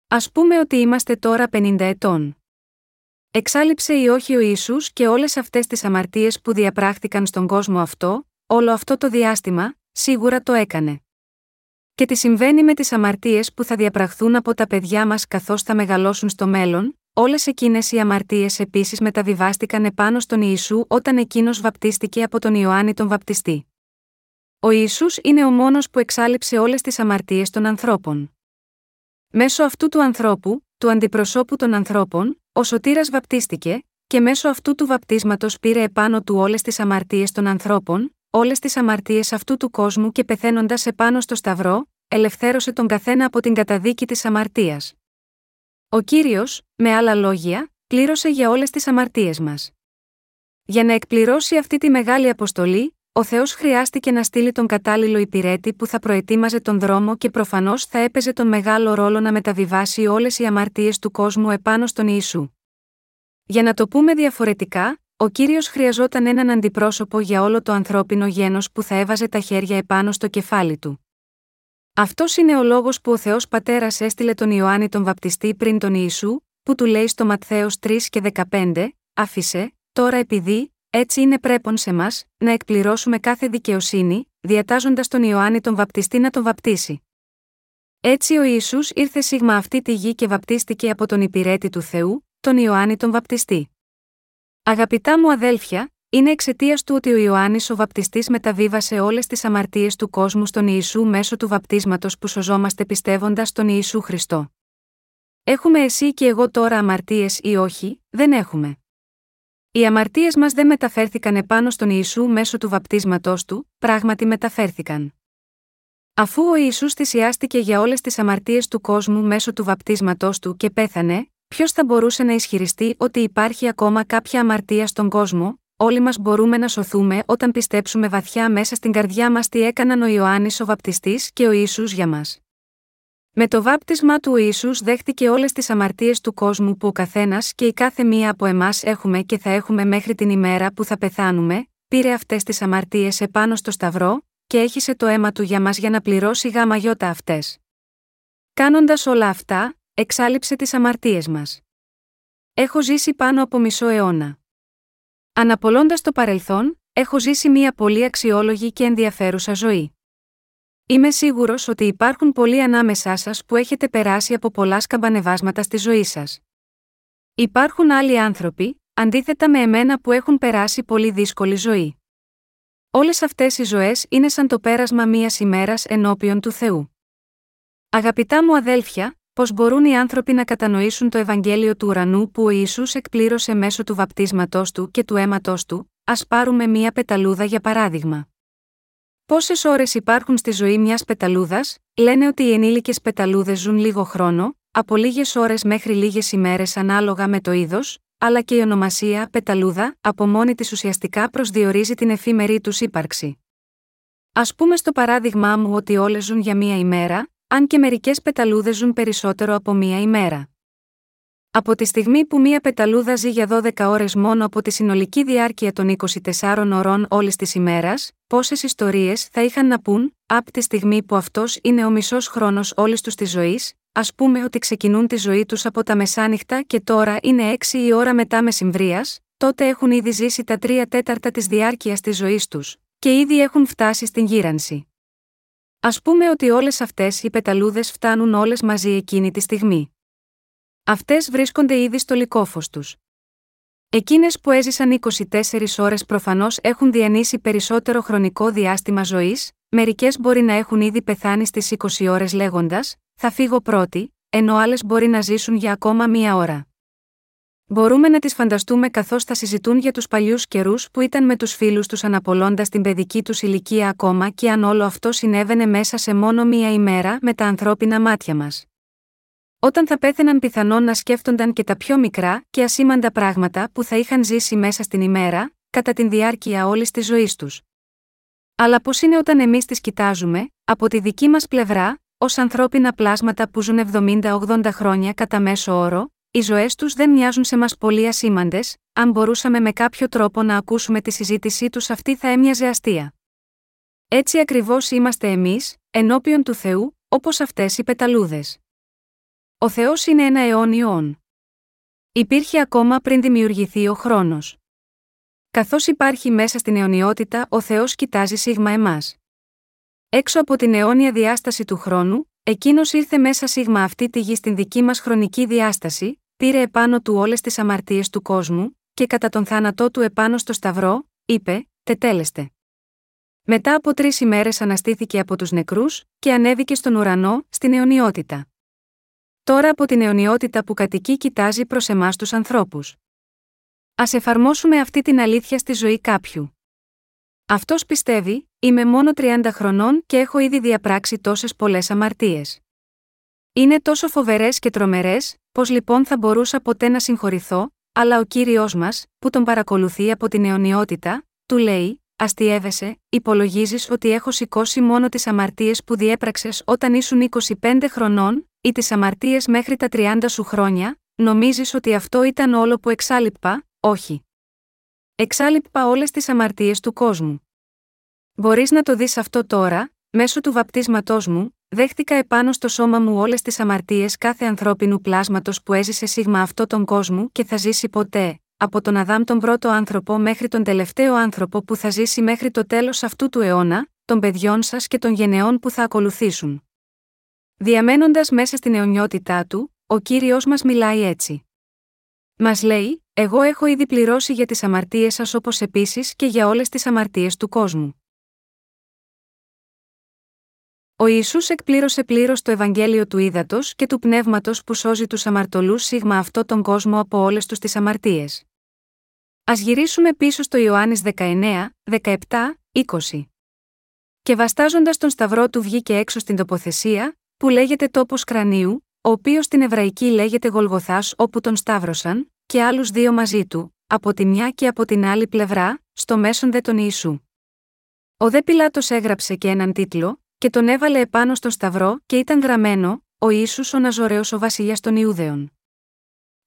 Ας πούμε ότι είμαστε τώρα πενήντα ετών. Εξάλειψε ή όχι ο Ιησούς και όλες αυτές τις αμαρτίες που διαπράχτηκαν στον κόσμο αυτό, όλο αυτό το διάστημα? Σίγουρα το έκανε. Και τι συμβαίνει με τις αμαρτίες που θα διαπραχθούν από τα παιδιά μας καθώς θα μεγαλώσουν στο μέλλον? Όλες εκείνες οι αμαρτίες επίσης μεταβιβάστηκαν επάνω στον Ιησού όταν εκείνος βαπτίστηκε από τον Ιωάννη τον Βαπτιστή. Ο Ιησούς είναι ο μόνος που εξάλειψε όλες τις αμαρτίες των ανθρώπων. Μέσω αυτού του ανθρώπου, του αντιπροσώπου των ανθρώπων, ο Σωτήρας βαπτίστηκε, και μέσω αυτού του βαπτίσματος πήρε επάνω του όλες τις αμαρτίες των ανθρώπων, όλες τις αμαρτίες αυτού του κόσμου και πεθαίνοντας επάνω στο σταυρό, ελευθέρωσε τον καθένα από την καταδίκη της αμαρτίας. Ο Κύριος, με άλλα λόγια, πλήρωσε για όλες τις αμαρτίες μας. Για να εκπληρώσει αυτή τη μεγάλη αποστολή, ο Θεός χρειάστηκε να στείλει τον κατάλληλο υπηρέτη που θα προετοίμαζε τον δρόμο και προφανώς θα έπαιζε τον μεγάλο ρόλο να μεταβιβάσει όλες οι αμαρτίες του κόσμου επάνω στον Ιησού. Για να το πούμε διαφορετικά, ο Κύριος χρειαζόταν έναν αντιπρόσωπο για όλο το ανθρώπινο γένος που θα έβαζε τα χέρια επάνω στο κεφάλι του. Αυτός είναι ο λόγος που ο Θεός Πατέρας έστειλε τον Ιωάννη τον Βαπτιστή πριν τον Ιησού, που του λέει στο Ματθαίος τρία και δεκαπέντε, άφησε, τώρα επειδή, Έτσι είναι πρέπον σε μας, να εκπληρώσουμε κάθε δικαιοσύνη, διατάζοντας τον Ιωάννη τον Βαπτιστή να τον βαπτίσει. Έτσι ο Ιησούς ήρθε σίγμα αυτή τη γη και βαπτίστηκε από τον υπηρέτη του Θεού, τον Ιωάννη τον Βαπτιστή. Αγαπητά μου αδέλφια, είναι εξαιτίας του ότι ο Ιωάννης ο Βαπτιστής μεταβίβασε όλες τις αμαρτίες του κόσμου στον Ιησού μέσω του βαπτίσματος που σωζόμαστε πιστεύοντας στον Ιησού Χριστό. Έχουμε εσύ και εγώ τώρα αμαρτίες ή όχι? Δεν έχουμε. Οι αμαρτίες μας δεν μεταφέρθηκαν επάνω στον Ιησού μέσω του βαπτίσματός του, πράγματι μεταφέρθηκαν. Αφού ο Ιησούς θυσιάστηκε για όλες τις αμαρτίες του κόσμου μέσω του βαπτίσματός του και πέθανε, ποιος θα μπορούσε να ισχυριστεί ότι υπάρχει ακόμα κάποια αμαρτία στον κόσμο? Όλοι μας μπορούμε να σωθούμε όταν πιστέψουμε βαθιά μέσα στην καρδιά μας τι έκαναν ο Ιωάννης ο Βαπτιστής και ο Ιησούς για μας. Με το βάπτισμά του ο Ιησούς δέχτηκε όλες τις αμαρτίες του κόσμου που ο καθένας και η κάθε μία από εμάς έχουμε και θα έχουμε μέχρι την ημέρα που θα πεθάνουμε, πήρε αυτές τις αμαρτίες επάνω στο σταυρό και έχισε το αίμα του για μας για να πληρώσει γάμα γιώτα αυτές. Κάνοντας όλα αυτά, εξάλειψε τις αμαρτίες μας. Έχω ζήσει πάνω από μισό αιώνα. Αναπολώντας το παρελθόν, έχω ζήσει μία πολύ αξιόλογη και ενδιαφέρουσα ζωή. Είμαι σίγουρος ότι υπάρχουν πολλοί ανάμεσά σας που έχετε περάσει από πολλά σκαμπανεβάσματα στη ζωή σας. Υπάρχουν άλλοι άνθρωποι, αντίθετα με εμένα, που έχουν περάσει πολύ δύσκολη ζωή. Όλες αυτές οι ζωές είναι σαν το πέρασμα μίας ημέρας ενώπιον του Θεού. Αγαπητά μου αδέλφια, πώς μπορούν οι άνθρωποι να κατανοήσουν το Ευαγγέλιο του ουρανού που ο Ιησούς εκπλήρωσε μέσω του βαπτίσματός του και του αίματος του? Ας πάρουμε μία πεταλούδα για παράδειγμα. Πόσες ώρες υπάρχουν στη ζωή μιας πεταλούδας? Λένε ότι οι ενήλικες πεταλούδες ζουν λίγο χρόνο, από λίγες ώρες μέχρι λίγες ημέρες ανάλογα με το είδος, αλλά και η ονομασία πεταλούδα από μόνη της ουσιαστικά προσδιορίζει την εφήμερή τους ύπαρξη. Ας πούμε στο παράδειγμά μου ότι όλες ζουν για μία ημέρα. Αν και μερικές πεταλούδες ζουν περισσότερο από μία ημέρα. Από τη στιγμή που μία πεταλούδα ζει για δώδεκα ώρες μόνο από τη συνολική διάρκεια των είκοσι τεσσάρων ωρών όλης της ημέρας, πόσες ιστορίες θα είχαν να πούν? Από τη στιγμή που αυτός είναι ο μισός χρόνος όλης τους της ζωής, ας πούμε ότι ξεκινούν τη ζωή τους από τα μεσάνυχτα και τώρα είναι έξι η ώρα μετά μεσημβρίας, τότε έχουν ήδη ζήσει τα τρία τέταρτα της διάρκειας της ζωής τους και ήδη έχουν φτάσει στην γύρανση. Ας πούμε ότι όλες αυτές οι πεταλούδες φτάνουν όλες μαζί εκείνη τη στιγμή. Αυτές βρίσκονται ήδη στο λυκόφως τους. Εκείνες που έζησαν είκοσι τέσσερις ώρες προφανώς έχουν διανύσει περισσότερο χρονικό διάστημα ζωής, μερικές μπορεί να έχουν ήδη πεθάνει στις είκοσι ώρες λέγοντας «θα φύγω πρώτη», ενώ άλλες μπορεί να ζήσουν για ακόμα μία ώρα. Μπορούμε να τις φανταστούμε καθώς θα συζητούν για τους παλιούς καιρούς που ήταν με τους φίλους τους αναπολώντας την παιδική τους ηλικία, ακόμα και αν όλο αυτό συνέβαινε μέσα σε μόνο μία ημέρα με τα ανθρώπινα μάτια μας. Όταν θα πέθαιναν πιθανόν να σκέφτονταν και τα πιο μικρά και ασήμαντα πράγματα που θα είχαν ζήσει μέσα στην ημέρα, κατά την διάρκεια όλης της ζωής τους. Αλλά πώς είναι όταν εμείς τις κοιτάζουμε, από τη δική μας πλευρά, ως ανθρώπινα πλάσματα που ζουν εβδομήντα με ογδόντα χρόνια κατά μέσο όρο? Οι ζωές τους δεν μοιάζουν σε μας πολύ ασήμαντες. Αν μπορούσαμε με κάποιο τρόπο να ακούσουμε τη συζήτησή τους, αυτή θα έμοιαζε αστεία. Έτσι ακριβώς είμαστε εμείς, ενώπιον του Θεού, όπως αυτές οι πεταλούδες. Ο Θεός είναι ένα αιώνιον. Υπήρχε ακόμα πριν δημιουργηθεί ο χρόνος. Καθώς υπάρχει μέσα στην αιωνιότητα, ο Θεός κοιτάζει σίγμα εμάς. Έξω από την αιώνια διάσταση του χρόνου, Εκείνος ήρθε μέσα σίγμα αυτή τη γη στην δική μας χρονική διάσταση, πήρε επάνω του όλες τις αμαρτίες του κόσμου και κατά τον θάνατό του επάνω στο σταυρό, είπε «τετέλεστε». Μετά από τρεις ημέρες αναστήθηκε από τους νεκρούς και ανέβηκε στον ουρανό, στην αιωνιότητα. Τώρα από την αιωνιότητα που κατοικεί κοιτάζει προς εμάς τους ανθρώπους. Ας εφαρμόσουμε αυτή την αλήθεια στη ζωή κάποιου. Αυτός πιστεύει «Είμαι μόνο τριάντα χρονών και έχω ήδη διαπράξει τόσες πολλές αμαρτίες. Είναι τόσο φοβερές και τρομερές, πως λοιπόν θα μπορούσα ποτέ να συγχωρηθώ», αλλά ο Κύριος μας, που τον παρακολουθεί από την αιωνιότητα, του λέει «Αστιεύεσαι, υπολογίζεις ότι έχω σηκώσει μόνο τις αμαρτίες που διέπραξες όταν ήσουν είκοσι πέντε χρονών ή τις αμαρτίες μέχρι τα τριάντα σου χρόνια, νομίζεις ότι αυτό ήταν όλο που εξάλειπα? Όχι. Εξάλειπα όλες τις αμαρτίες του κόσμου. Μπορείς να το δεις αυτό τώρα, μέσω του βαπτίσματός μου, δέχτηκα επάνω στο σώμα μου όλες τις αμαρτίες κάθε ανθρώπινου πλάσματος που έζησε σίγμα αυτό τον κόσμο και θα ζήσει ποτέ, από τον Αδάμ τον πρώτο άνθρωπο μέχρι τον τελευταίο άνθρωπο που θα ζήσει μέχρι το τέλος αυτού του αιώνα, των παιδιών σας και των γενεών που θα ακολουθήσουν. Διαμένοντας μέσα στην αιωνιότητά του, ο Κύριος μας μιλάει έτσι. Μας λέει: εγώ έχω ήδη πληρώσει για τις αμαρτίες σας όπως επίσης και για όλες τις αμαρτίες του κόσμου. Ο Ιησούς εκπλήρωσε πλήρως το Ευαγγέλιο του ύδατος και του πνεύματος που σώζει τους αμαρτωλούς σίγμα αυτό τον κόσμο από όλες τους τις αμαρτίες. Ας γυρίσουμε πίσω στο Ιωάννης δεκαεννέα, δεκαεπτά, είκοσι. Και βαστάζοντας τον σταυρό του βγήκε έξω στην τοποθεσία, που λέγεται τόπος κρανίου, ο οποίος στην εβραϊκή λέγεται Γολγοθάς, όπου τον σταύρωσαν, και άλλους δύο μαζί του, από τη μια και από την άλλη πλευρά, στο μέσον δε τον Ιησού. Ο δε Πιλάτος έγραψε και έναν τίτλο, και τον έβαλε επάνω στον σταυρό και ήταν γραμμένο «Ο Ιησούς ο Ναζωραίος ο βασιλιάς των Ιουδαίων».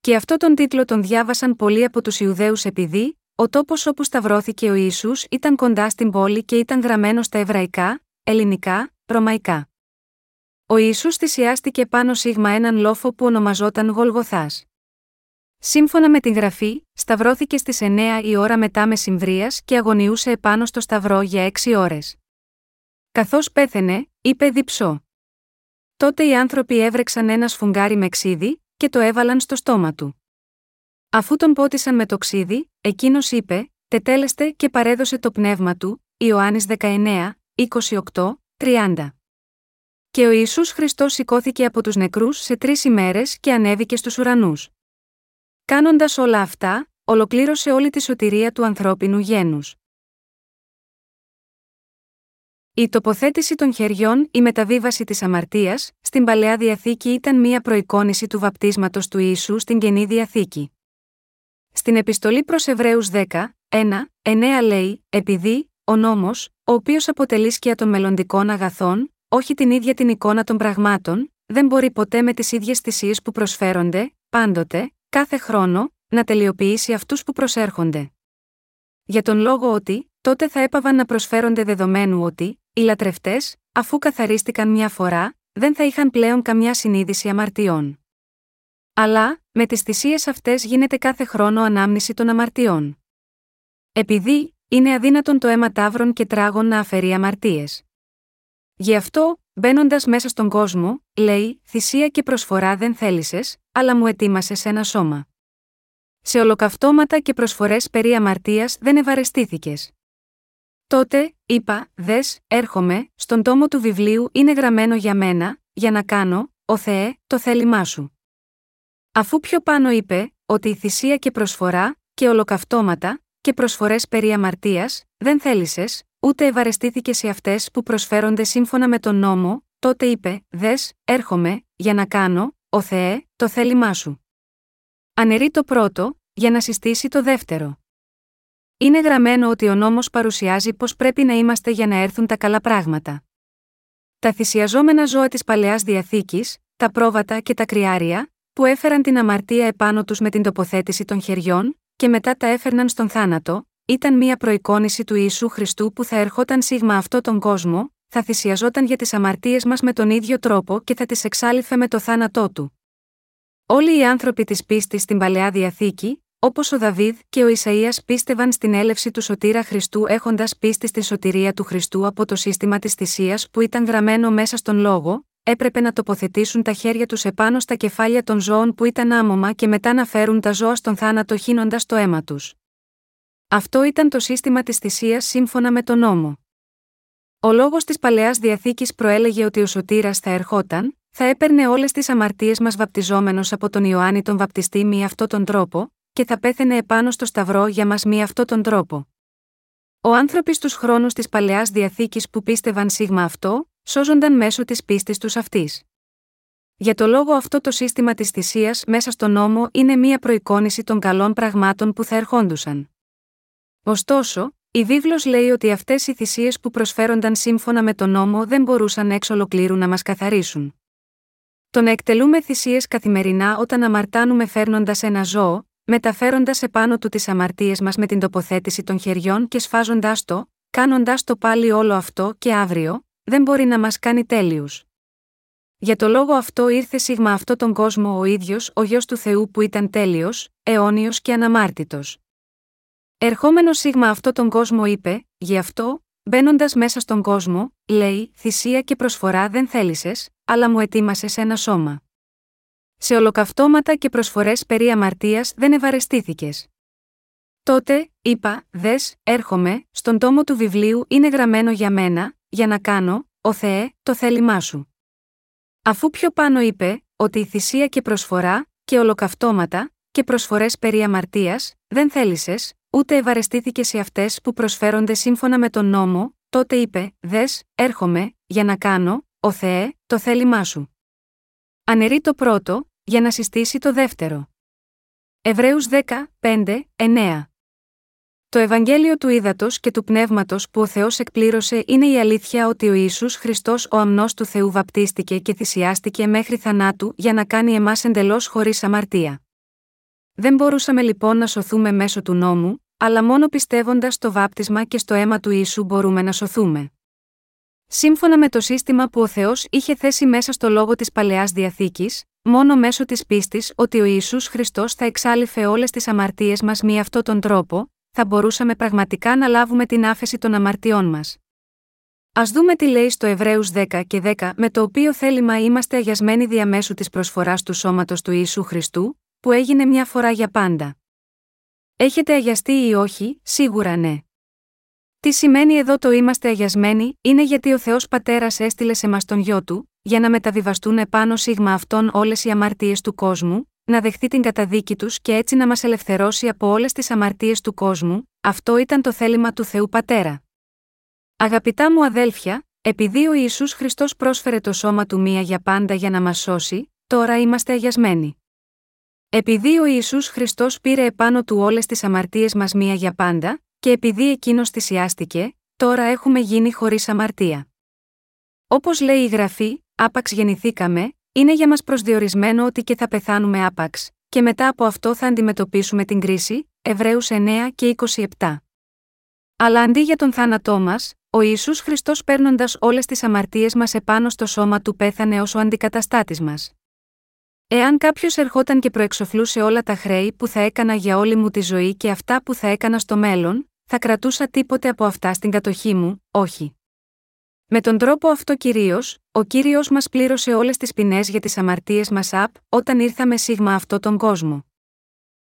Και αυτό τον τίτλο τον διάβασαν πολλοί από τους Ιουδαίους επειδή ο τόπος όπου σταυρώθηκε ο Ιησούς ήταν κοντά στην πόλη και ήταν γραμμένο στα εβραϊκά, ελληνικά, ρωμαϊκά. Ο Ιησούς θυσιάστηκε πάνω σίγμα έναν λόφο που ονομαζόταν Γολγοθάς. Σύμφωνα με την γραφή, σταυρώθηκε στις εννέα η ώρα μετά μεσημβρίας και αγωνιούσε επάνω στο σταυρό για έξι ώρες. Καθώς πέθαινε, είπε διψώ. Τότε οι άνθρωποι έβρεξαν ένα σφουγγάρι με ξύδι και το έβαλαν στο στόμα του. Αφού τον πότισαν με το ξύδι, εκείνος είπε, τετέλεστε και παρέδωσε το πνεύμα του, Ιωάννης δεκαεννέα, είκοσι οκτώ, τριάντα. Και ο Ιησούς Χριστός σηκώθηκε από τους νεκρούς σε τρεις ημέρες και ανέβηκε στους ουρανούς. Κάνοντας όλα αυτά, ολοκλήρωσε όλη τη σωτηρία του ανθρώπινου γένους. Η τοποθέτηση των χεριών, η μεταβίβαση της αμαρτίας, στην Παλαιά Διαθήκη ήταν μία προεικόνηση του βαπτίσματος του Ιησού στην Καινή Διαθήκη. Στην επιστολή προς Εβραίους δέκα, ένα, εννέα λέει «Επειδή, ο νόμος, ο οποίος αποτελεί σκιά των μελλοντικών αγαθών, όχι την ίδια την εικόνα των πραγμάτων, δεν μπορεί ποτέ με τις ίδιες θυσίες που προσφέρονται, πάντοτε, κάθε χρόνο, να τελειοποιήσει αυτούς που προσέρχονται. Για τον λόγο ότι, τότε θα έπαβαν να προσφέρονται δεδομένου ότι, οι λατρευτές, αφού καθαρίστηκαν μια φορά, δεν θα είχαν πλέον καμιά συνείδηση αμαρτιών. Αλλά, με τις θυσίες αυτές γίνεται κάθε χρόνο ανάμνηση των αμαρτιών. Επειδή, είναι αδύνατον το αίμα ταύρων και τράγων να αφαιρεί αμαρτίες. Γι' αυτό, μπαίνοντας μέσα στον κόσμο, λέει, θυσία και προσφορά δεν θέλησες, αλλά μου ετοίμασες ένα σώμα. Σε ολοκαυτώματα και προσφορές περί αμαρτίας δεν ευαρεστήθηκες. Τότε, είπα, δες, έρχομαι, στον τόμο του βιβλίου είναι γραμμένο για μένα, για να κάνω, ο Θεέ, το θέλημά σου. Αφού πιο πάνω είπε, ότι η θυσία και προσφορά, και ολοκαυτώματα, και προσφορές περί αμαρτίας, δεν θέλησες, ούτε ευαρεστήθηκες σε αυτές που προσφέρονται σύμφωνα με τον νόμο, τότε είπε, δες, έρχομαι, για να κάνω, ο Θεέ, το θέλημά σου. Αναιρεί το πρώτο, για να συστήσει το δεύτερο. Είναι γραμμένο ότι ο νόμος παρουσιάζει πως πρέπει να είμαστε για να έρθουν τα καλά πράγματα. Τα θυσιαζόμενα ζώα της Παλαιάς Διαθήκης, τα πρόβατα και τα κριάρια, που έφεραν την αμαρτία επάνω τους με την τοποθέτηση των χεριών, και μετά τα έφερναν στον θάνατο, ήταν μία προεικόνηση του Ιησού Χριστού που θα ερχόταν σίγμα αυτό τον κόσμο, θα θυσιαζόταν για τις αμαρτίες μας με τον ίδιο τρόπο και θα τις εξάλειφε με το θάνατό του. Όλοι οι άνθρωποι της πίστης στην Παλαιά Διαθήκη, όπως ο Δαβίδ και ο Ισαΐας πίστευαν στην έλευση του Σωτήρα Χριστού έχοντας πίστη στη σωτηρία του Χριστού από το σύστημα της θυσίας που ήταν γραμμένο μέσα στον λόγο, έπρεπε να τοποθετήσουν τα χέρια τους επάνω στα κεφάλια των ζώων που ήταν άμωμα και μετά να φέρουν τα ζώα στον θάνατο χύνοντας το αίμα τους. Αυτό ήταν το σύστημα της θυσίας σύμφωνα με τον νόμο. Ο λόγος της Παλαιάς Διαθήκης προέλεγε ότι ο Σωτήρας θα ερχόταν, θα έπαιρνε όλες τις αμαρτίες μας βαπτιζόμενος από τον Ιωάννη τον Βαπτιστή με αυτόν τον τρόπο, και θα πέθαινε επάνω στο σταυρό για μας με αυτόν τον τρόπο. Ο άνθρωποι στους χρόνους της Παλαιάς Διαθήκης που πίστευαν σίγμα αυτό, σώζονταν μέσω της πίστης τους αυτής. Για το λόγο αυτό το σύστημα της θυσίας μέσα στον νόμο είναι μία προεικόνηση των καλών πραγμάτων που θα ερχόντουσαν. Ωστόσο, η βίβλος λέει ότι αυτές οι θυσίες που προσφέρονταν σύμφωνα με τον νόμο δεν μπορούσαν εξ ολοκλήρου να μας καθαρίσουν. Το να εκτελούμε θυσίες καθημερινά όταν αμαρτάνουμε φέρνοντας ένα ζώο, μεταφέροντας επάνω του τις αμαρτίες μας με την τοποθέτηση των χεριών και σφάζοντάς το, κάνοντας το πάλι όλο αυτό και αύριο, δεν μπορεί να μας κάνει τέλειους. Για το λόγο αυτό ήρθε σίγμα αυτό τον κόσμο ο ίδιος ο Υιός του Θεού που ήταν τέλειος, αιώνιος και αναμάρτητος. Ερχόμενο σίγμα αυτό τον κόσμο είπε, γι' αυτό, μπαίνοντας μέσα στον κόσμο, λέει, θυσία και προσφορά δεν θέλησες, αλλά μου ετοίμασες ένα σώμα. Σε ολοκαυτώματα και προσφορές περί αμαρτίας δεν ευαρεστήθηκες. Τότε, είπα, δες, έρχομαι, στον τόμο του βιβλίου είναι γραμμένο για μένα, για να κάνω, ο Θεέ, το θέλημά σου. Αφού πιο πάνω είπε, ότι η θυσία και προσφορά, και ολοκαυτώματα, και προσφορές περί αμαρτίας, δεν θέλησες, ούτε ευαρεστήθηκε σε αυτές που προσφέρονται σύμφωνα με τον νόμο, τότε είπε, δες, έρχομαι, για να κάνω, ο Θεέ, το θέλημά σου. Αναιρεί το πρώτο, για να συστήσει το δεύτερο. Εβραίους δέκα, πέντε, εννέα. Το Ευαγγέλιο του ύδατος και του πνεύματος που ο Θεός εκπλήρωσε είναι η αλήθεια ότι ο Ιησούς Χριστός ο αμνός του Θεού βαπτίστηκε και θυσιάστηκε μέχρι θανάτου για να κάνει εμάς εντελώς χωρίς αμαρτία. Δεν μπορούσαμε λοιπόν να σωθούμε μέσω του νόμου, αλλά μόνο πιστεύοντας στο βάπτισμα και στο αίμα του Ιησού μπορούμε να σωθούμε. Σύμφωνα με το σύστημα που ο Θεός είχε θέσει μέσα στο λόγο της Παλαιάς Διαθήκης, μόνο μέσω της πίστης ότι ο Ιησούς Χριστός θα εξάλειφε όλες τις αμαρτίες μας με αυτόν τον τρόπο, θα μπορούσαμε πραγματικά να λάβουμε την άφεση των αμαρτιών μας. Ας δούμε τι λέει στο Εβραίους δέκα και δέκα, με το οποίο θέλημα είμαστε αγιασμένοι διαμέσου της προσφοράς του σώματος του Ιησού Χριστού, που έγινε μια φορά για πάντα. Έχετε αγιαστεί ή όχι, σίγουρα ναι. Τι σημαίνει εδώ το είμαστε αγιασμένοι, είναι γιατί ο Θεός Πατέρας έστειλε σε μας τον Υιό Του, για να μεταβιβαστούν επάνω σίγμα αυτών όλες οι αμαρτίες του κόσμου, να δεχθεί την καταδίκη τους και έτσι να μας ελευθερώσει από όλες τις αμαρτίες του κόσμου, αυτό ήταν το θέλημα του Θεού Πατέρα. Αγαπητά μου αδέλφια, επειδή ο Ιησούς Χριστός πρόσφερε το σώμα Του μία για πάντα για να μας σώσει, τώρα είμαστε αγιασμένοι. Επειδή ο Ιησούς Χριστός πήρε επάνω Του όλες τις αμαρτίες μας μία για πάντα, και επειδή Εκείνος θυσιάστηκε, τώρα έχουμε γίνει χωρίς αμαρτία. Όπως λέει η Γραφή, άπαξ γεννηθήκαμε, είναι για μας προσδιορισμένο ότι και θα πεθάνουμε άπαξ, και μετά από αυτό θα αντιμετωπίσουμε την κρίση, Εβραίους εννέα και είκοσι επτά. Αλλά αντί για τον θάνατό μας, ο Ιησούς Χριστός παίρνοντας όλες τις αμαρτίες μας επάνω στο σώμα Του πέθανε ως ο αντικαταστάτης μας. Εάν κάποιος ερχόταν και προεξοφλούσε όλα τα χρέη που θα έκανα για όλη μου τη ζωή και αυτά που θα έκανα στο μέλλον, θα κρατούσα τίποτε από αυτά στην κατοχή μου, όχι. Με τον τρόπο αυτό κυρίως, ο Κύριος μας πλήρωσε όλες τις ποινές για τις αμαρτίες μας απ' όταν ήρθαμε σίγμα αυτό τον κόσμο.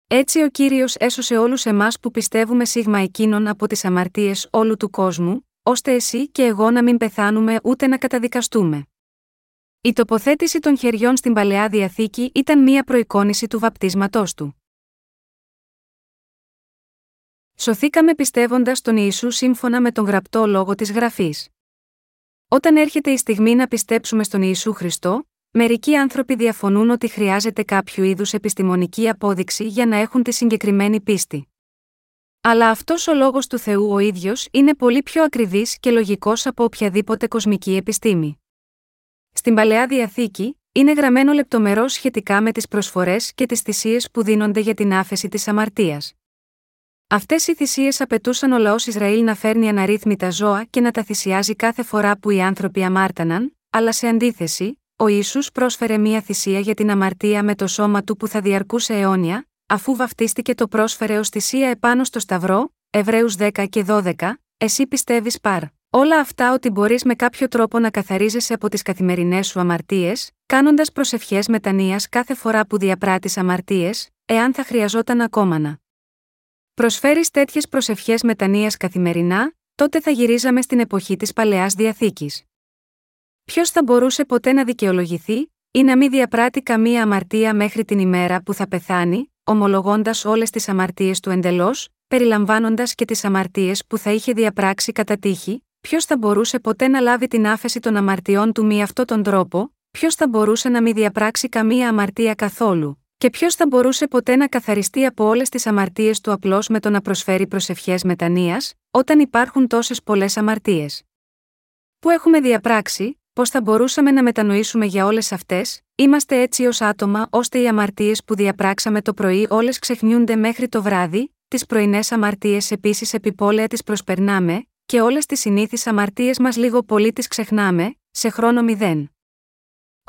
Έτσι ο Κύριος έσωσε όλους εμάς που πιστεύουμε σίγμα εκείνον από τις αμαρτίες όλου του κόσμου, ώστε εσύ και εγώ να μην πεθάνουμε ούτε να καταδικαστούμε. Η τοποθέτηση των χεριών στην Παλαιά Διαθήκη ήταν μία προεικόνηση του βαπτίσματός Του. Σωθήκαμε πιστεύοντας τον Ιησού σύμφωνα με τον γραπτό λόγο της Γραφής. Όταν έρχεται η στιγμή να πιστέψουμε στον Ιησού Χριστό, μερικοί άνθρωποι διαφωνούν ότι χρειάζεται κάποιο είδους επιστημονική απόδειξη για να έχουν τη συγκεκριμένη πίστη. Αλλά αυτός ο λόγος του Θεού ο ίδιος είναι πολύ πιο ακριβής και λογικός από οποιαδήποτε κοσμική επιστήμη. Στην Παλαιά Διαθήκη, είναι γραμμένο λεπτομερώς σχετικά με τις προσφορές και τις θυσίες που δίνονται για την άφεση της αμαρτίας. Αυτές οι θυσίες απαιτούσαν ο λαός Ισραήλ να φέρνει αναρρύθμιτα ζώα και να τα θυσιάζει κάθε φορά που οι άνθρωποι αμάρταναν, αλλά σε αντίθεση, ο Ιησούς πρόσφερε μία θυσία για την αμαρτία με το σώμα Του που θα διαρκούσε αιώνια, αφού βαφτίστηκε το πρόσφερε ως θυσία επάνω στο Σταυρό, Εβραίους δέκα και δώδεκα, εσύ πιστεύεις παρ. Όλα αυτά ότι μπορείς με κάποιο τρόπο να καθαρίζεσαι από τις καθημερινές σου αμαρτίες, κάνοντας προσευχές μετανοίας κάθε φορά που διαπράττεις αμαρτίες, εάν θα χρειαζόταν ακόμα να προσφέρεις τέτοιες προσευχές μετανοίας καθημερινά, τότε θα γυρίζαμε στην εποχή της Παλαιάς Διαθήκης. Ποιος θα μπορούσε ποτέ να δικαιολογηθεί ή να μην διαπράττει καμία αμαρτία μέχρι την ημέρα που θα πεθάνει, ομολογώντας όλες τις αμαρτίες του εντελώς, περιλαμβάνοντας και τις αμαρτίες που θα είχε διαπράξει κατά τύχη? Ποιος θα μπορούσε ποτέ να λάβει την άφεση των αμαρτιών του με αυτόν τον τρόπο, ποιος θα μπορούσε να μην διαπράξει καμία αμαρτία καθόλου, και ποιος θα μπορούσε ποτέ να καθαριστεί από όλες τις αμαρτίες του απλώς με το να προσφέρει προσευχές μετανοίας, όταν υπάρχουν τόσες πολλές αμαρτίες. Πού έχουμε διαπράξει, πώς θα μπορούσαμε να μετανοήσουμε για όλες αυτές, είμαστε έτσι ως άτομα ώστε οι αμαρτίες που διαπράξαμε το πρωί όλες ξεχνιούνται μέχρι το βράδυ, τις πρωινές αμαρτίες επίσης επιπόλαια τις προσπερνάμε. Και όλες τις συνήθεις αμαρτίες μας λίγο πολύ τις ξεχνάμε, σε χρόνο μηδέν.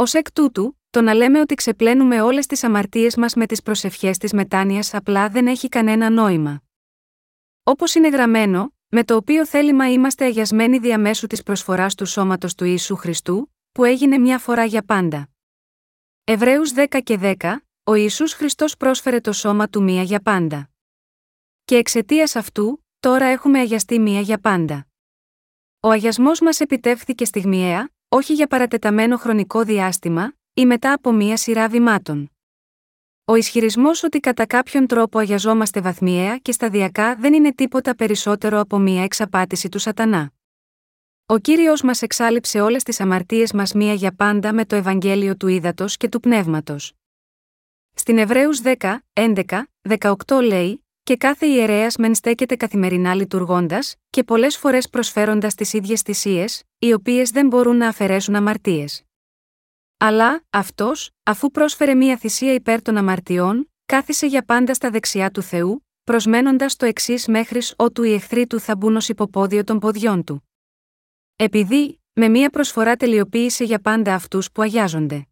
Ως εκ τούτου, το να λέμε ότι ξεπλένουμε όλες τις αμαρτίες μας με τις προσευχές της μετάνοιας απλά δεν έχει κανένα νόημα. Όπως είναι γραμμένο, με το οποίο θέλημα είμαστε αγιασμένοι διαμέσου της προσφοράς του σώματος του Ιησού Χριστού, που έγινε μια φορά για πάντα. Εβραίους δέκα και δέκα, ο Ιησούς Χριστός πρόσφερε το σώμα του μία για πάντα. Και εξαιτίας αυτού, τώρα έχουμε αγιαστεί μία για πάντα. Ο αγιασμός μας επιτεύχθηκε στιγμιαία, όχι για παρατεταμένο χρονικό διάστημα, ή μετά από μία σειρά βημάτων. Ο ισχυρισμός ότι κατά κάποιον τρόπο αγιαζόμαστε βαθμιαία και σταδιακά δεν είναι τίποτα περισσότερο από μία εξαπάτηση του σατανά. Ο Κύριος μας εξάλειψε όλες τις αμαρτίες μας μία για πάντα με το Ευαγγέλιο του ύδατος και του πνεύματος. Στην Εβραίους δέκα, έντεκα, δεκαοκτώ λέει: «Και κάθε ιερέας μεν στέκεται καθημερινά λειτουργώντας, και πολλές φορές προσφέροντας τις ίδιες θυσίες, οι οποίες δεν μπορούν να αφαιρέσουν αμαρτίες. Αλλά, αυτός, αφού πρόσφερε μία θυσία υπέρ των αμαρτιών, κάθισε για πάντα στα δεξιά του Θεού, προσμένοντας το εξής μέχρις ότου οι εχθροί του θα μπουν ως υποπόδιο των ποδιών του. Επειδή, με μία προσφορά τελειοποίησε για πάντα αυτούς που αγιάζονται.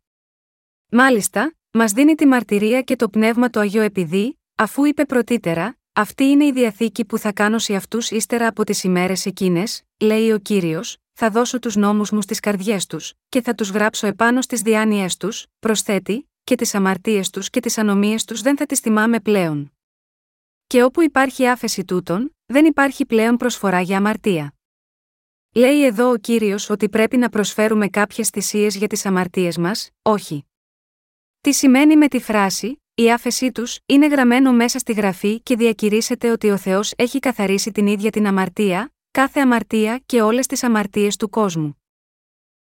Μάλιστα, μας δίνει τη μαρτυρία και το πνεύμα το Αγιό επειδή, αφού είπε πρωτύτερα, αυτή είναι η διαθήκη που θα κάνω σε αυτούς ύστερα από τις ημέρες εκείνες, λέει ο Κύριος, θα δώσω τους νόμους μου στις καρδιές τους, και θα τους γράψω επάνω στις διάνοιές τους, προσθέτει, και τις αμαρτίες τους και τις ανομίες τους δεν θα τις θυμάμαι πλέον. Και όπου υπάρχει άφεση τούτων, δεν υπάρχει πλέον προσφορά για αμαρτία». Λέει εδώ ο Κύριος ότι πρέπει να προσφέρουμε κάποιες θυσίες για τις αμαρτίες μας, όχι. Τι σημαίνει με τη φράση, η άφεσή τους, είναι γραμμένο μέσα στη Γραφή και διακηρύσσεται ότι ο Θεός έχει καθαρίσει την ίδια την αμαρτία, κάθε αμαρτία και όλες τις αμαρτίες του κόσμου.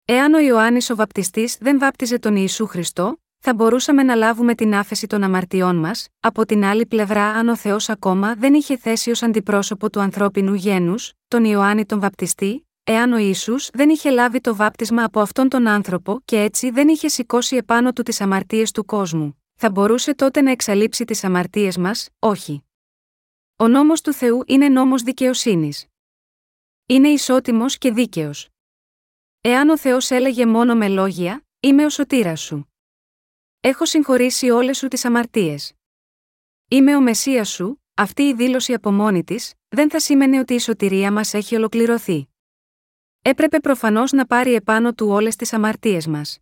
Εάν ο Ιωάννης ο Βαπτιστής δεν βάπτιζε τον Ιησού Χριστό, θα μπορούσαμε να λάβουμε την άφεση των αμαρτιών μας, από την άλλη πλευρά αν ο Θεός ακόμα δεν είχε θέσει ως αντιπρόσωπο του ανθρώπινου γένους, τον Ιωάννη τον Βαπτιστή, εάν ο Ιησούς δεν είχε λάβει το βάπτισμα από αυτόν τον άνθρωπο και έτσι δεν είχε σηκώσει επάνω του τις αμαρτίες του κόσμου, θα μπορούσε τότε να εξαλείψει τις αμαρτίες μας, όχι. Ο νόμος του Θεού είναι νόμος δικαιοσύνης. Είναι ισότιμος και δίκαιος. Εάν ο Θεός έλεγε μόνο με λόγια, είμαι ο σωτήρας σου. Έχω συγχωρήσει όλες σου τις αμαρτίες. Είμαι ο Μεσσίας σου, αυτή η δήλωση από μόνη της, δεν θα σήμαινε ότι η σωτηρία μας έχει ολοκληρωθεί. Έπρεπε προφανώς να πάρει επάνω του όλες τις αμαρτίες μας.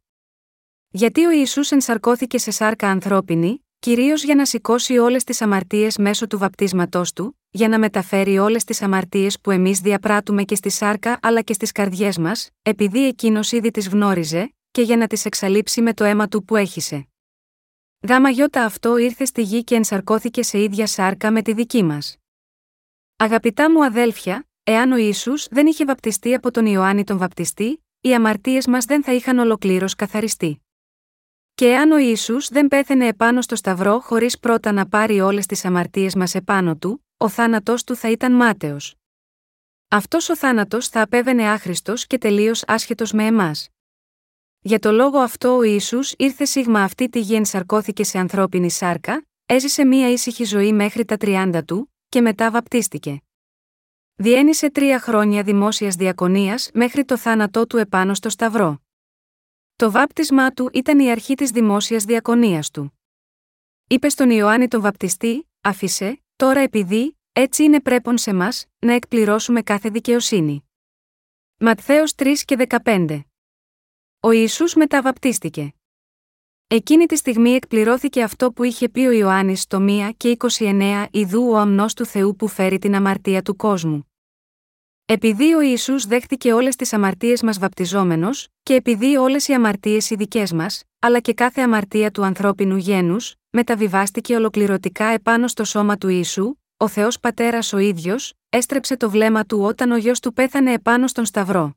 Γιατί ο Ιησούς ενσαρκώθηκε σε σάρκα ανθρώπινη, κυρίως για να σηκώσει όλες τις αμαρτίες μέσω του βαπτίσματός του, για να μεταφέρει όλες τις αμαρτίες που εμείς διαπράττουμε και στη σάρκα αλλά και στις καρδιές μας, επειδή εκείνος ήδη τις γνώριζε, και για να τις εξαλείψει με το αίμα του που έχυσε. Γάμα γιώτα αυτό ήρθε στη γη και ενσαρκώθηκε σε ίδια σάρκα με τη δική μας. Αγαπητά μου αδέλφια, εάν ο Ιησούς δεν είχε βαπτιστεί από τον Ιωάννη τον Βαπτιστή, οι αμαρτίες μας δεν θα είχαν ολοκλήρως καθαριστεί. Και εάν ο Ιησούς δεν πέθαινε επάνω στο σταυρό χωρίς πρώτα να πάρει όλες τις αμαρτίες μας επάνω του, ο θάνατος του θα ήταν μάταιος. Αυτός ο θάνατος θα απέβαινε άχρηστος και τελείως άσχετος με εμάς. Για το λόγο αυτό ο Ιησούς ήρθε σίγμα αυτή τη γη ενσαρκώθηκε σε ανθρώπινη σάρκα, έζησε μία ήσυχη ζωή μέχρι τα τριάντα του και μετά βαπτίστηκε. Διένυσε τρία χρόνια δημόσιας διακονίας μέχρι το θάνατό του επάνω στο σταυρό. Το βάπτισμά του ήταν η αρχή της δημόσιας διακονίας του. Είπε στον Ιωάννη τον Βαπτιστή, άφησε, τώρα επειδή, έτσι είναι πρέπον σε μας, να εκπληρώσουμε κάθε δικαιοσύνη. Ματθαίος τρία και δεκαπέντε. Ο Ιησούς μετά βαπτίστηκε. Εκείνη τη στιγμή εκπληρώθηκε αυτό που είχε πει ο Ιωάννης στο ένα και είκοσι εννέα «Ιδού ο αμνός του Θεού που φέρει την αμαρτία του κόσμου». Επειδή ο Ιησούς δέχτηκε όλες τις αμαρτίες μας βαπτιζόμενος, και επειδή όλες οι αμαρτίες οι δικές μας, αλλά και κάθε αμαρτία του ανθρώπινου γένους, μεταβιβάστηκε ολοκληρωτικά επάνω στο σώμα του Ιησού, ο Θεός Πατέρας ο ίδιος, έστρεψε το βλέμμα του όταν ο γιος του πέθανε επάνω στον σταυρό.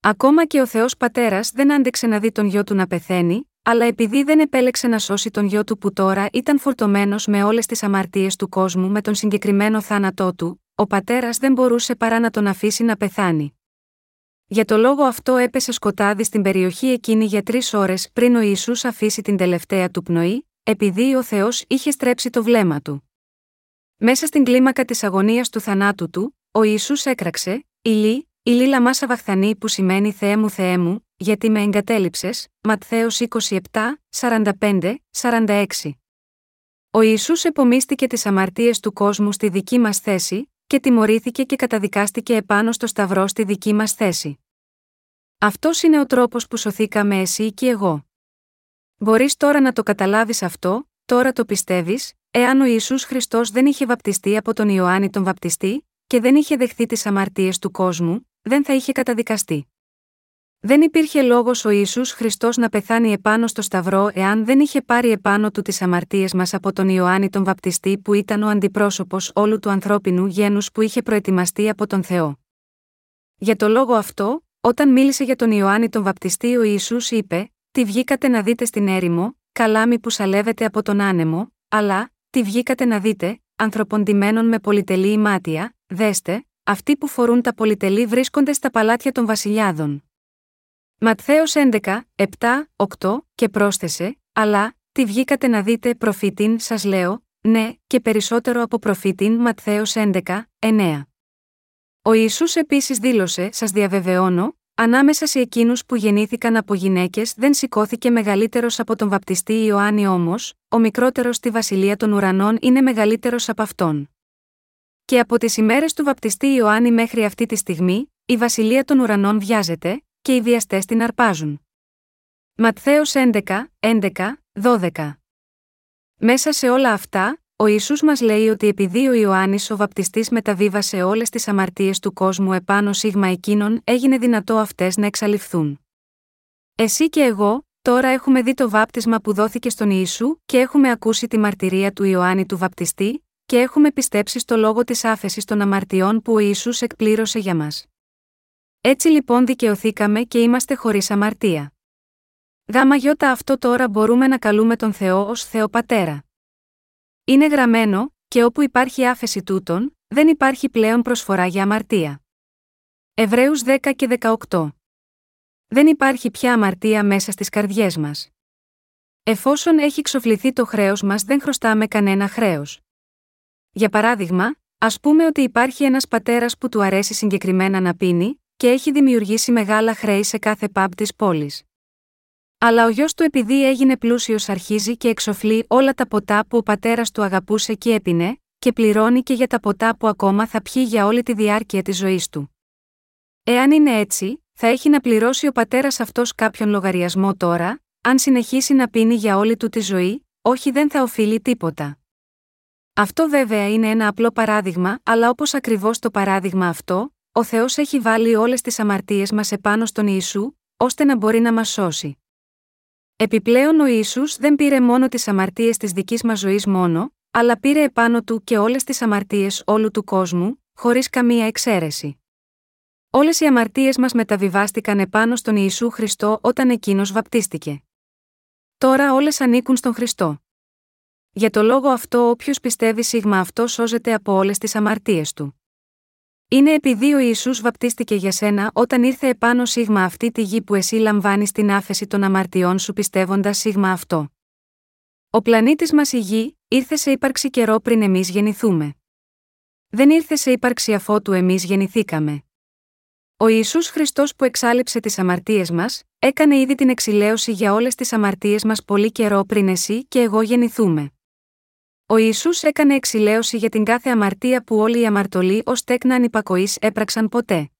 Ακόμα και ο Θεός Πατέρας δεν άντεξε να δει τον γιο του να πεθαίνει, αλλά επειδή δεν επέλεξε να σώσει τον γιο του που τώρα ήταν φορτωμένος με όλες τις αμαρτίες του κόσμου με τον συγκεκριμένο θάνατό του, ο πατέρας δεν μπορούσε παρά να τον αφήσει να πεθάνει. Για το λόγο αυτό έπεσε σκοτάδι στην περιοχή εκείνη για τρεις ώρες πριν ο Ιησούς αφήσει την τελευταία του πνοή, επειδή ο Θεός είχε στρέψει το βλέμμα του. Μέσα στην κλίμακα της αγωνίας του θανάτου του, ο Ιησούς έκραξε, «Ηλί, ηλί λαμάσα βαχθανή» που σημαίνει «Θεέ μου, Θεέ μου, γιατί με εγκατέλειψες, Ματθαίος είκοσι επτά, σαράντα πέντε, σαράντα έξι. Ο Ιησούς επομίστηκε τις αμαρτίες του κόσμου στη δική μας θέση και τιμωρήθηκε και καταδικάστηκε επάνω στο σταυρό στη δική μας θέση. Αυτός είναι ο τρόπος που σωθήκαμε εσύ και εγώ. Μπορείς τώρα να το καταλάβεις αυτό, τώρα το πιστεύεις, εάν ο Ιησούς Χριστός δεν είχε βαπτιστεί από τον Ιωάννη τον Βαπτιστή και δεν είχε δεχθεί τις αμαρτίες του κόσμου, δεν θα είχε καταδικαστεί. Δεν υπήρχε λόγος ο Ιησούς Χριστός να πεθάνει επάνω στο σταυρό εάν δεν είχε πάρει επάνω του τις αμαρτίες μας από τον Ιωάννη τον Βαπτιστή που ήταν ο αντιπρόσωπος όλου του ανθρώπινου γένους που είχε προετοιμαστεί από τον Θεό. Για το λόγο αυτό, όταν μίλησε για τον Ιωάννη τον Βαπτιστή ο Ιησούς είπε «Τι βγήκατε να δείτε στην έρημο, καλάμι που σαλεύεται από τον άνεμο, αλλά, τι βγήκατε να δείτε, ανθρωποντιμένων με πολυτελή ημάτια, δέστε, αυτοί που φορούν τα πολυτελή βρίσκονται στα παλάτια των βασιλιάδων». Ματθαίος έντεκα, επτά, οκτώ και πρόσθεσε «Αλλά, τι βγήκατε να δείτε προφήτην σας λέω, ναι, και περισσότερο από προφήτην Ματθαίος έντεκα, εννέα». Ο Ιησούς επίσης δήλωσε «Σας διαβεβαιώνω, ανάμεσα σε εκείνους που γεννήθηκαν από γυναίκες δεν σηκώθηκε μεγαλύτερος από τον βαπτιστή Ιωάννη όμως, ο μικρότερος στη βασιλεία των ουρανών είναι μεγαλύτερος από αυτόν». Και από τις ημέρες του βαπτιστή Ιωάννη μέχρι αυτή τη στιγμή, η βασιλεία των ουρανών βιάζεται και οι βιαστές την αρπάζουν. Ματθαίος έντεκα, έντεκα, δώδεκα. Μέσα σε όλα αυτά, ο Ιησούς μας λέει ότι επειδή ο Ιωάννης ο Βαπτιστής μεταβίβασε όλες τις αμαρτίες του κόσμου επάνω σίγμα εκείνων έγινε δυνατό αυτές να εξαλειφθούν. Εσύ και εγώ, τώρα έχουμε δει το βάπτισμα που δόθηκε στον Ιησού και έχουμε ακούσει τη μαρτυρία του Ιωάννη του Βαπτιστή και έχουμε πιστέψει στο λόγο της άφεσης των αμαρτιών που ο Ιησούς εκπλήρωσε για μας. Έτσι λοιπόν δικαιωθήκαμε και είμαστε χωρίς αμαρτία. Γάμα γιώτα αυτό τώρα μπορούμε να καλούμε τον Θεό ως Θεό Πατέρα. Είναι γραμμένο και όπου υπάρχει άφεση τούτων, δεν υπάρχει πλέον προσφορά για αμαρτία. Εβραίους δέκα και δεκαοκτώ. Δεν υπάρχει πια αμαρτία μέσα στις καρδιές μας. Εφόσον έχει ξοφληθεί το χρέος μας δεν χρωστάμε κανένα χρέος. Για παράδειγμα, ας πούμε ότι υπάρχει ένας πατέρας που του αρέσει συγκεκριμένα να πίνει και έχει δημιουργήσει μεγάλα χρέη σε κάθε pub της πόλης. Αλλά ο γιος του επειδή έγινε πλούσιος αρχίζει και εξοφλεί όλα τα ποτά που ο πατέρας του αγαπούσε και έπινε και πληρώνει και για τα ποτά που ακόμα θα πιει για όλη τη διάρκεια της ζωής του. Εάν είναι έτσι, θα έχει να πληρώσει ο πατέρας αυτός κάποιον λογαριασμό τώρα, αν συνεχίσει να πίνει για όλη του τη ζωή, όχι δεν θα οφείλει τίποτα. Αυτό βέβαια είναι ένα απλό παράδειγμα, αλλά όπως ακριβώς το παράδειγμα αυτό, ο Θεός έχει βάλει όλες τις αμαρτίες μας επάνω στον Ιησού, ώστε να μπορεί να μας σώσει. Επιπλέον ο Ιησούς δεν πήρε μόνο τις αμαρτίες της δικής μας ζωής μόνο, αλλά πήρε επάνω του και όλες τις αμαρτίες όλου του κόσμου, χωρίς καμία εξαίρεση. Όλες οι αμαρτίες μας μεταβιβάστηκαν επάνω στον Ιησού Χριστό όταν εκείνος βαπτίστηκε. Τώρα όλες ανήκουν στον Χριστό. Για το λόγο αυτό όποιος πιστεύει σίγμα αυτό σώζεται από όλες τις αμαρτίες του. Είναι επειδή ο Ιησούς βαπτίστηκε για σένα όταν ήρθε επάνω σίγμα αυτή τη γη που εσύ λαμβάνεις την άφεση των αμαρτιών σου πιστεύοντας σίγμα αυτό. Ο πλανήτης μας η γη ήρθε σε ύπαρξη καιρό πριν εμείς γεννηθούμε. Δεν ήρθε σε ύπαρξη αφότου εμείς γεννηθήκαμε. Ο Ιησούς Χριστός που εξάλειψε τις αμαρτίες μας, έκανε ήδη την εξηλαίωση για όλες τις αμαρτίες μας πολύ καιρό πριν εσύ και εγώ γεννηθούμε. Ο Ιησούς έκανε εξηλαίωση για την κάθε αμαρτία που όλοι οι αμαρτωλοί ως τέκνα ανυπακοής έπραξαν ποτέ.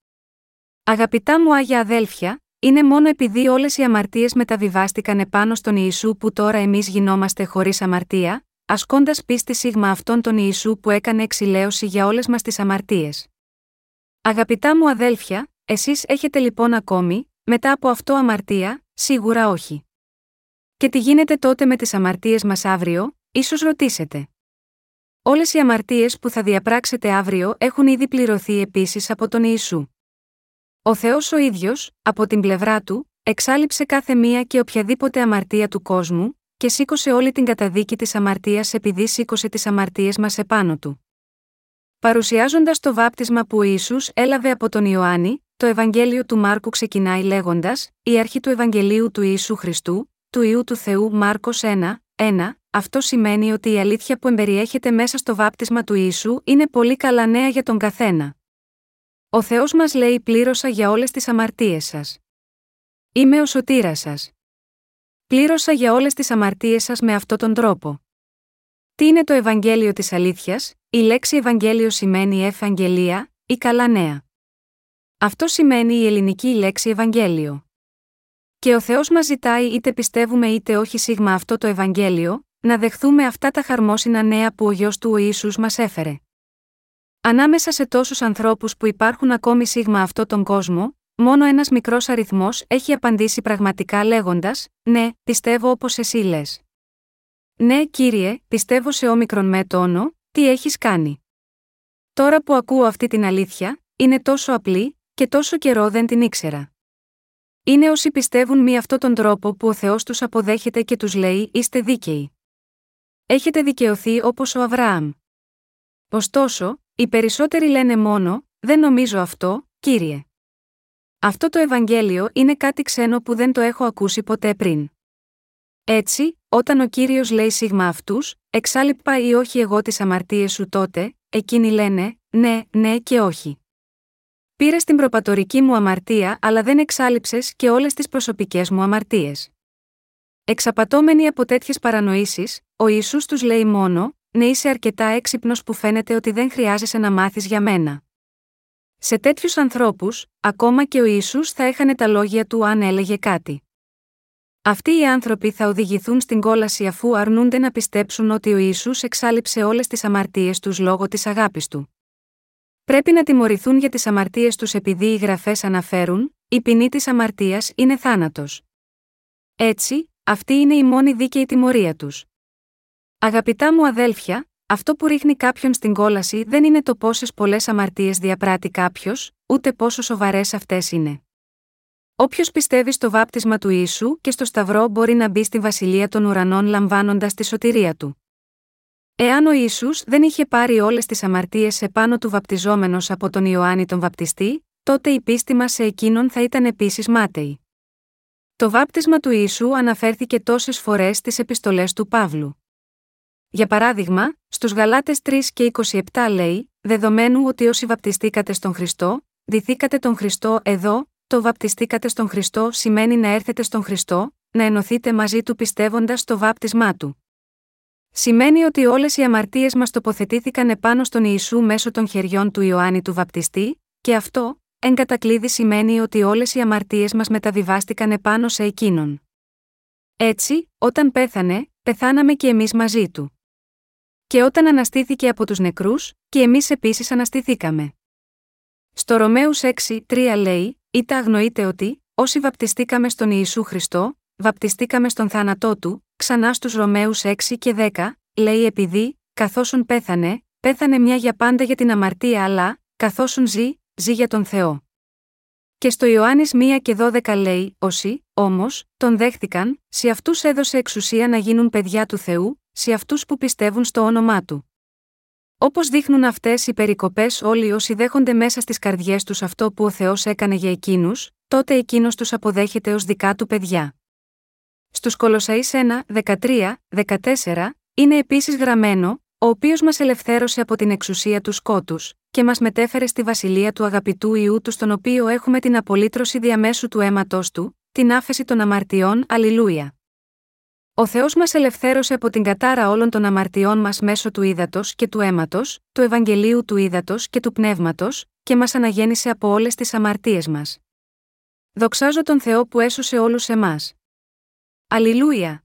Αγαπητά μου Άγια αδέλφια, είναι μόνο επειδή όλες οι αμαρτίες μεταβιβάστηκαν επάνω στον Ιησού που τώρα εμείς γινόμαστε χωρίς αμαρτία, ασκώντας πίστη σίγμα αυτόν τον Ιησού που έκανε εξηλαίωση για όλες μας τις αμαρτίες. Αγαπητά μου αδέλφια, εσείς έχετε λοιπόν ακόμη, μετά από αυτό αμαρτία, σίγουρα όχι. Και τι γίνεται τότε με τις αμαρτίες μας αύριο? Ίσως ρωτήσετε. Όλες οι αμαρτίες που θα διαπράξετε αύριο έχουν ήδη πληρωθεί επίσης από τον Ιησού. Ο Θεός ο ίδιος, από την πλευρά του, εξάλειψε κάθε μία και οποιαδήποτε αμαρτία του κόσμου και σήκωσε όλη την καταδίκη της αμαρτίας επειδή σήκωσε τις αμαρτίες μας επάνω του. Παρουσιάζοντας το βάπτισμα που ο Ιησούς έλαβε από τον Ιωάννη, το Ευαγγέλιο του Μάρκου ξεκινάει λέγοντας «Η αρχή του Ευαγγελίου του Ιησού Χριστού, του Υιού του Θεού Μάρκος ένα, ένα». Αυτό σημαίνει ότι η αλήθεια που εμπεριέχεται μέσα στο βάπτισμα του Ιησού είναι πολύ καλά νέα για τον καθένα. Ο Θεός μας λέει πλήρωσα για όλες τις αμαρτίες σας. Είμαι ο σωτήρας σας. Πλήρωσα για όλες τις αμαρτίες σας με αυτόν τον τρόπο. Τι είναι το Ευαγγέλιο της αλήθειας? Η λέξη Ευαγγέλιο σημαίνει ευαγγελία ή καλά νέα. Αυτό σημαίνει η ελληνική λέξη Ευαγγέλιο. Και ο Θεός μας ζητάει είτε πιστεύουμε είτε όχι σίγμα αυτό το Ευαγγέλιο, να δεχθούμε αυτά τα χαρμόσυνα νέα που ο Υιός του ο Ιησούς μας έφερε. Ανάμεσα σε τόσους ανθρώπους που υπάρχουν ακόμη σίγμα αυτόν τον κόσμο, μόνο ένας μικρός αριθμός έχει απαντήσει πραγματικά λέγοντας «Ναι, πιστεύω όπως εσύ λες». «Ναι, Κύριε, πιστεύω σε όμικρον με τόνο, τι έχεις κάνει». Τώρα που ακούω αυτή την αλήθεια, είναι τόσο απλή, και τόσο καιρό δεν την ήξερα. Είναι όσοι πιστεύουν με αυτόν τον τρόπο που ο Θεός τους αποδέχεται και τους λέει «Είστε δίκαιοι». Έχετε δικαιωθεί όπως ο Αβραάμ. Ωστόσο, οι περισσότεροι λένε μόνο «Δεν νομίζω αυτό, Κύριε». Αυτό το Ευαγγέλιο είναι κάτι ξένο που δεν το έχω ακούσει ποτέ πριν. Έτσι, όταν ο Κύριος λέει σίγμα αυτούς, εξάλειπα ή όχι εγώ τις αμαρτίες σου τότε, εκείνοι λένε «Ναι, ναι και όχι». Πήρες την προπατορική μου αμαρτία αλλά δεν εξάλειψες και όλες τις προσωπικές μου αμαρτίες. Εξαπατώμενοι από τέτοιες παρανοήσεις, ο Ιησούς τους λέει μόνο «Ναι, είσαι αρκετά έξυπνος που φαίνεται ότι δεν χρειάζεσαι να μάθεις για μένα». Σε τέτοιους ανθρώπους, ακόμα και ο Ιησούς θα έχανε τα λόγια του αν έλεγε κάτι. Αυτοί οι άνθρωποι θα οδηγηθούν στην κόλαση αφού αρνούνται να πιστέψουν ότι ο Ιησούς εξάλειψε όλες τις αμαρτίες τους λόγω της αγάπης του. Πρέπει να τιμωρηθούν για τις αμαρτίες τους επειδή οι γραφές αναφέρουν «Η ποινή της αμαρτίας είναι θάνατος». Έτσι, αυτή είναι η μόνη δίκαιη τιμωρία τους. Αγαπητά μου αδέλφια, αυτό που ρίχνει κάποιον στην κόλαση δεν είναι το πόσες πολλές αμαρτίες διαπράττει κάποιος, ούτε πόσο σοβαρές αυτές είναι. Όποιος πιστεύει στο βάπτισμα του Ιησού και στο Σταυρό μπορεί να μπει στη Βασιλεία των Ουρανών λαμβάνοντας τη σωτηρία του. Εάν ο Ιησούς δεν είχε πάρει όλες τις αμαρτίες επάνω του βαπτιζόμενος από τον Ιωάννη τον Βαπτιστή, τότε η πίστη μας σε εκείνον θα ήταν επίσης μάταιη. Το βάπτισμα του Ιησού αναφέρθηκε τόσες φορές στις επιστολές του Παύλου. Για παράδειγμα, στους Γαλάτες τρία και είκοσι επτά λέει, «Δεδομένου ότι όσοι βαπτιστήκατε στον Χριστό, ντυθήκατε τον Χριστό». Εδώ, το βαπτιστήκατε στον Χριστό σημαίνει να έρθετε στον Χριστό, να ενωθείτε μαζί του πιστεύοντας στο βάπτισμά του. Σημαίνει ότι όλες οι αμαρτίες μας τοποθετήθηκαν επάνω στον Ιησού μέσω των χεριών του Ιωάννη του Βαπτιστή, και αυτό, εν κατακλείδη σημαίνει ότι όλες οι αμαρτίες μας μεταβιβάστηκαν επάνω σε εκείνον. Έτσι, όταν πέθανε, πεθάναμε και εμείς μαζί του. Και όταν αναστήθηκε από τους νεκρούς, και εμείς επίσης αναστηθήκαμε. Στο Ρωμαίους έξι τρία λέει, «Είτε αγνοείτε ότι, όσοι βαπτιστήκαμε στον Ιησού Χριστό, βαπτιστήκαμε στον θάνατό του». Ξανά στους Ρωμαίους έξι και δέκα, λέει, «Επειδή, καθόσον πέθανε, πέθανε μια για πάντα για την αμαρτία αλλά, καθόσον ζει, ζει για τον Θεό». Και στο Ιωάννης ένα και δώδεκα λέει, «Όσοι, όμως, τον δέχθηκαν, σε αυτούς έδωσε εξουσία να γίνουν παιδιά του Θεού, σε αυτούς που πιστεύουν στο όνομά του». Όπως δείχνουν αυτές οι περικοπές, όλοι όσοι δέχονται μέσα στις καρδιές τους αυτό που ο Θεός έκανε για εκείνους, τότε εκείνος τους αποδέχεται ως δικά του παιδιά. Στους Κολοσσαείς ένα δεκατρία δεκατέσσερα είναι επίσης γραμμένο, «Ο οποίος μας ελευθέρωσε από την εξουσία του σκότους και μας μετέφερε στη βασιλεία του αγαπητού Υιού του, στον οποίο έχουμε την απολύτρωση διαμέσου του αίματος του, την άφεση των αμαρτιών». Αλληλούια. Ο Θεός μας ελευθέρωσε από την κατάρα όλων των αμαρτιών μας μέσω του ύδατος και του αίματος, του Ευαγγελίου του ύδατος και του πνεύματος, και μας αναγέννησε από όλες τις αμαρτίες μας. Δοξάζω τον Θεό που έσωσε όλους εμάς. Αλληλούια!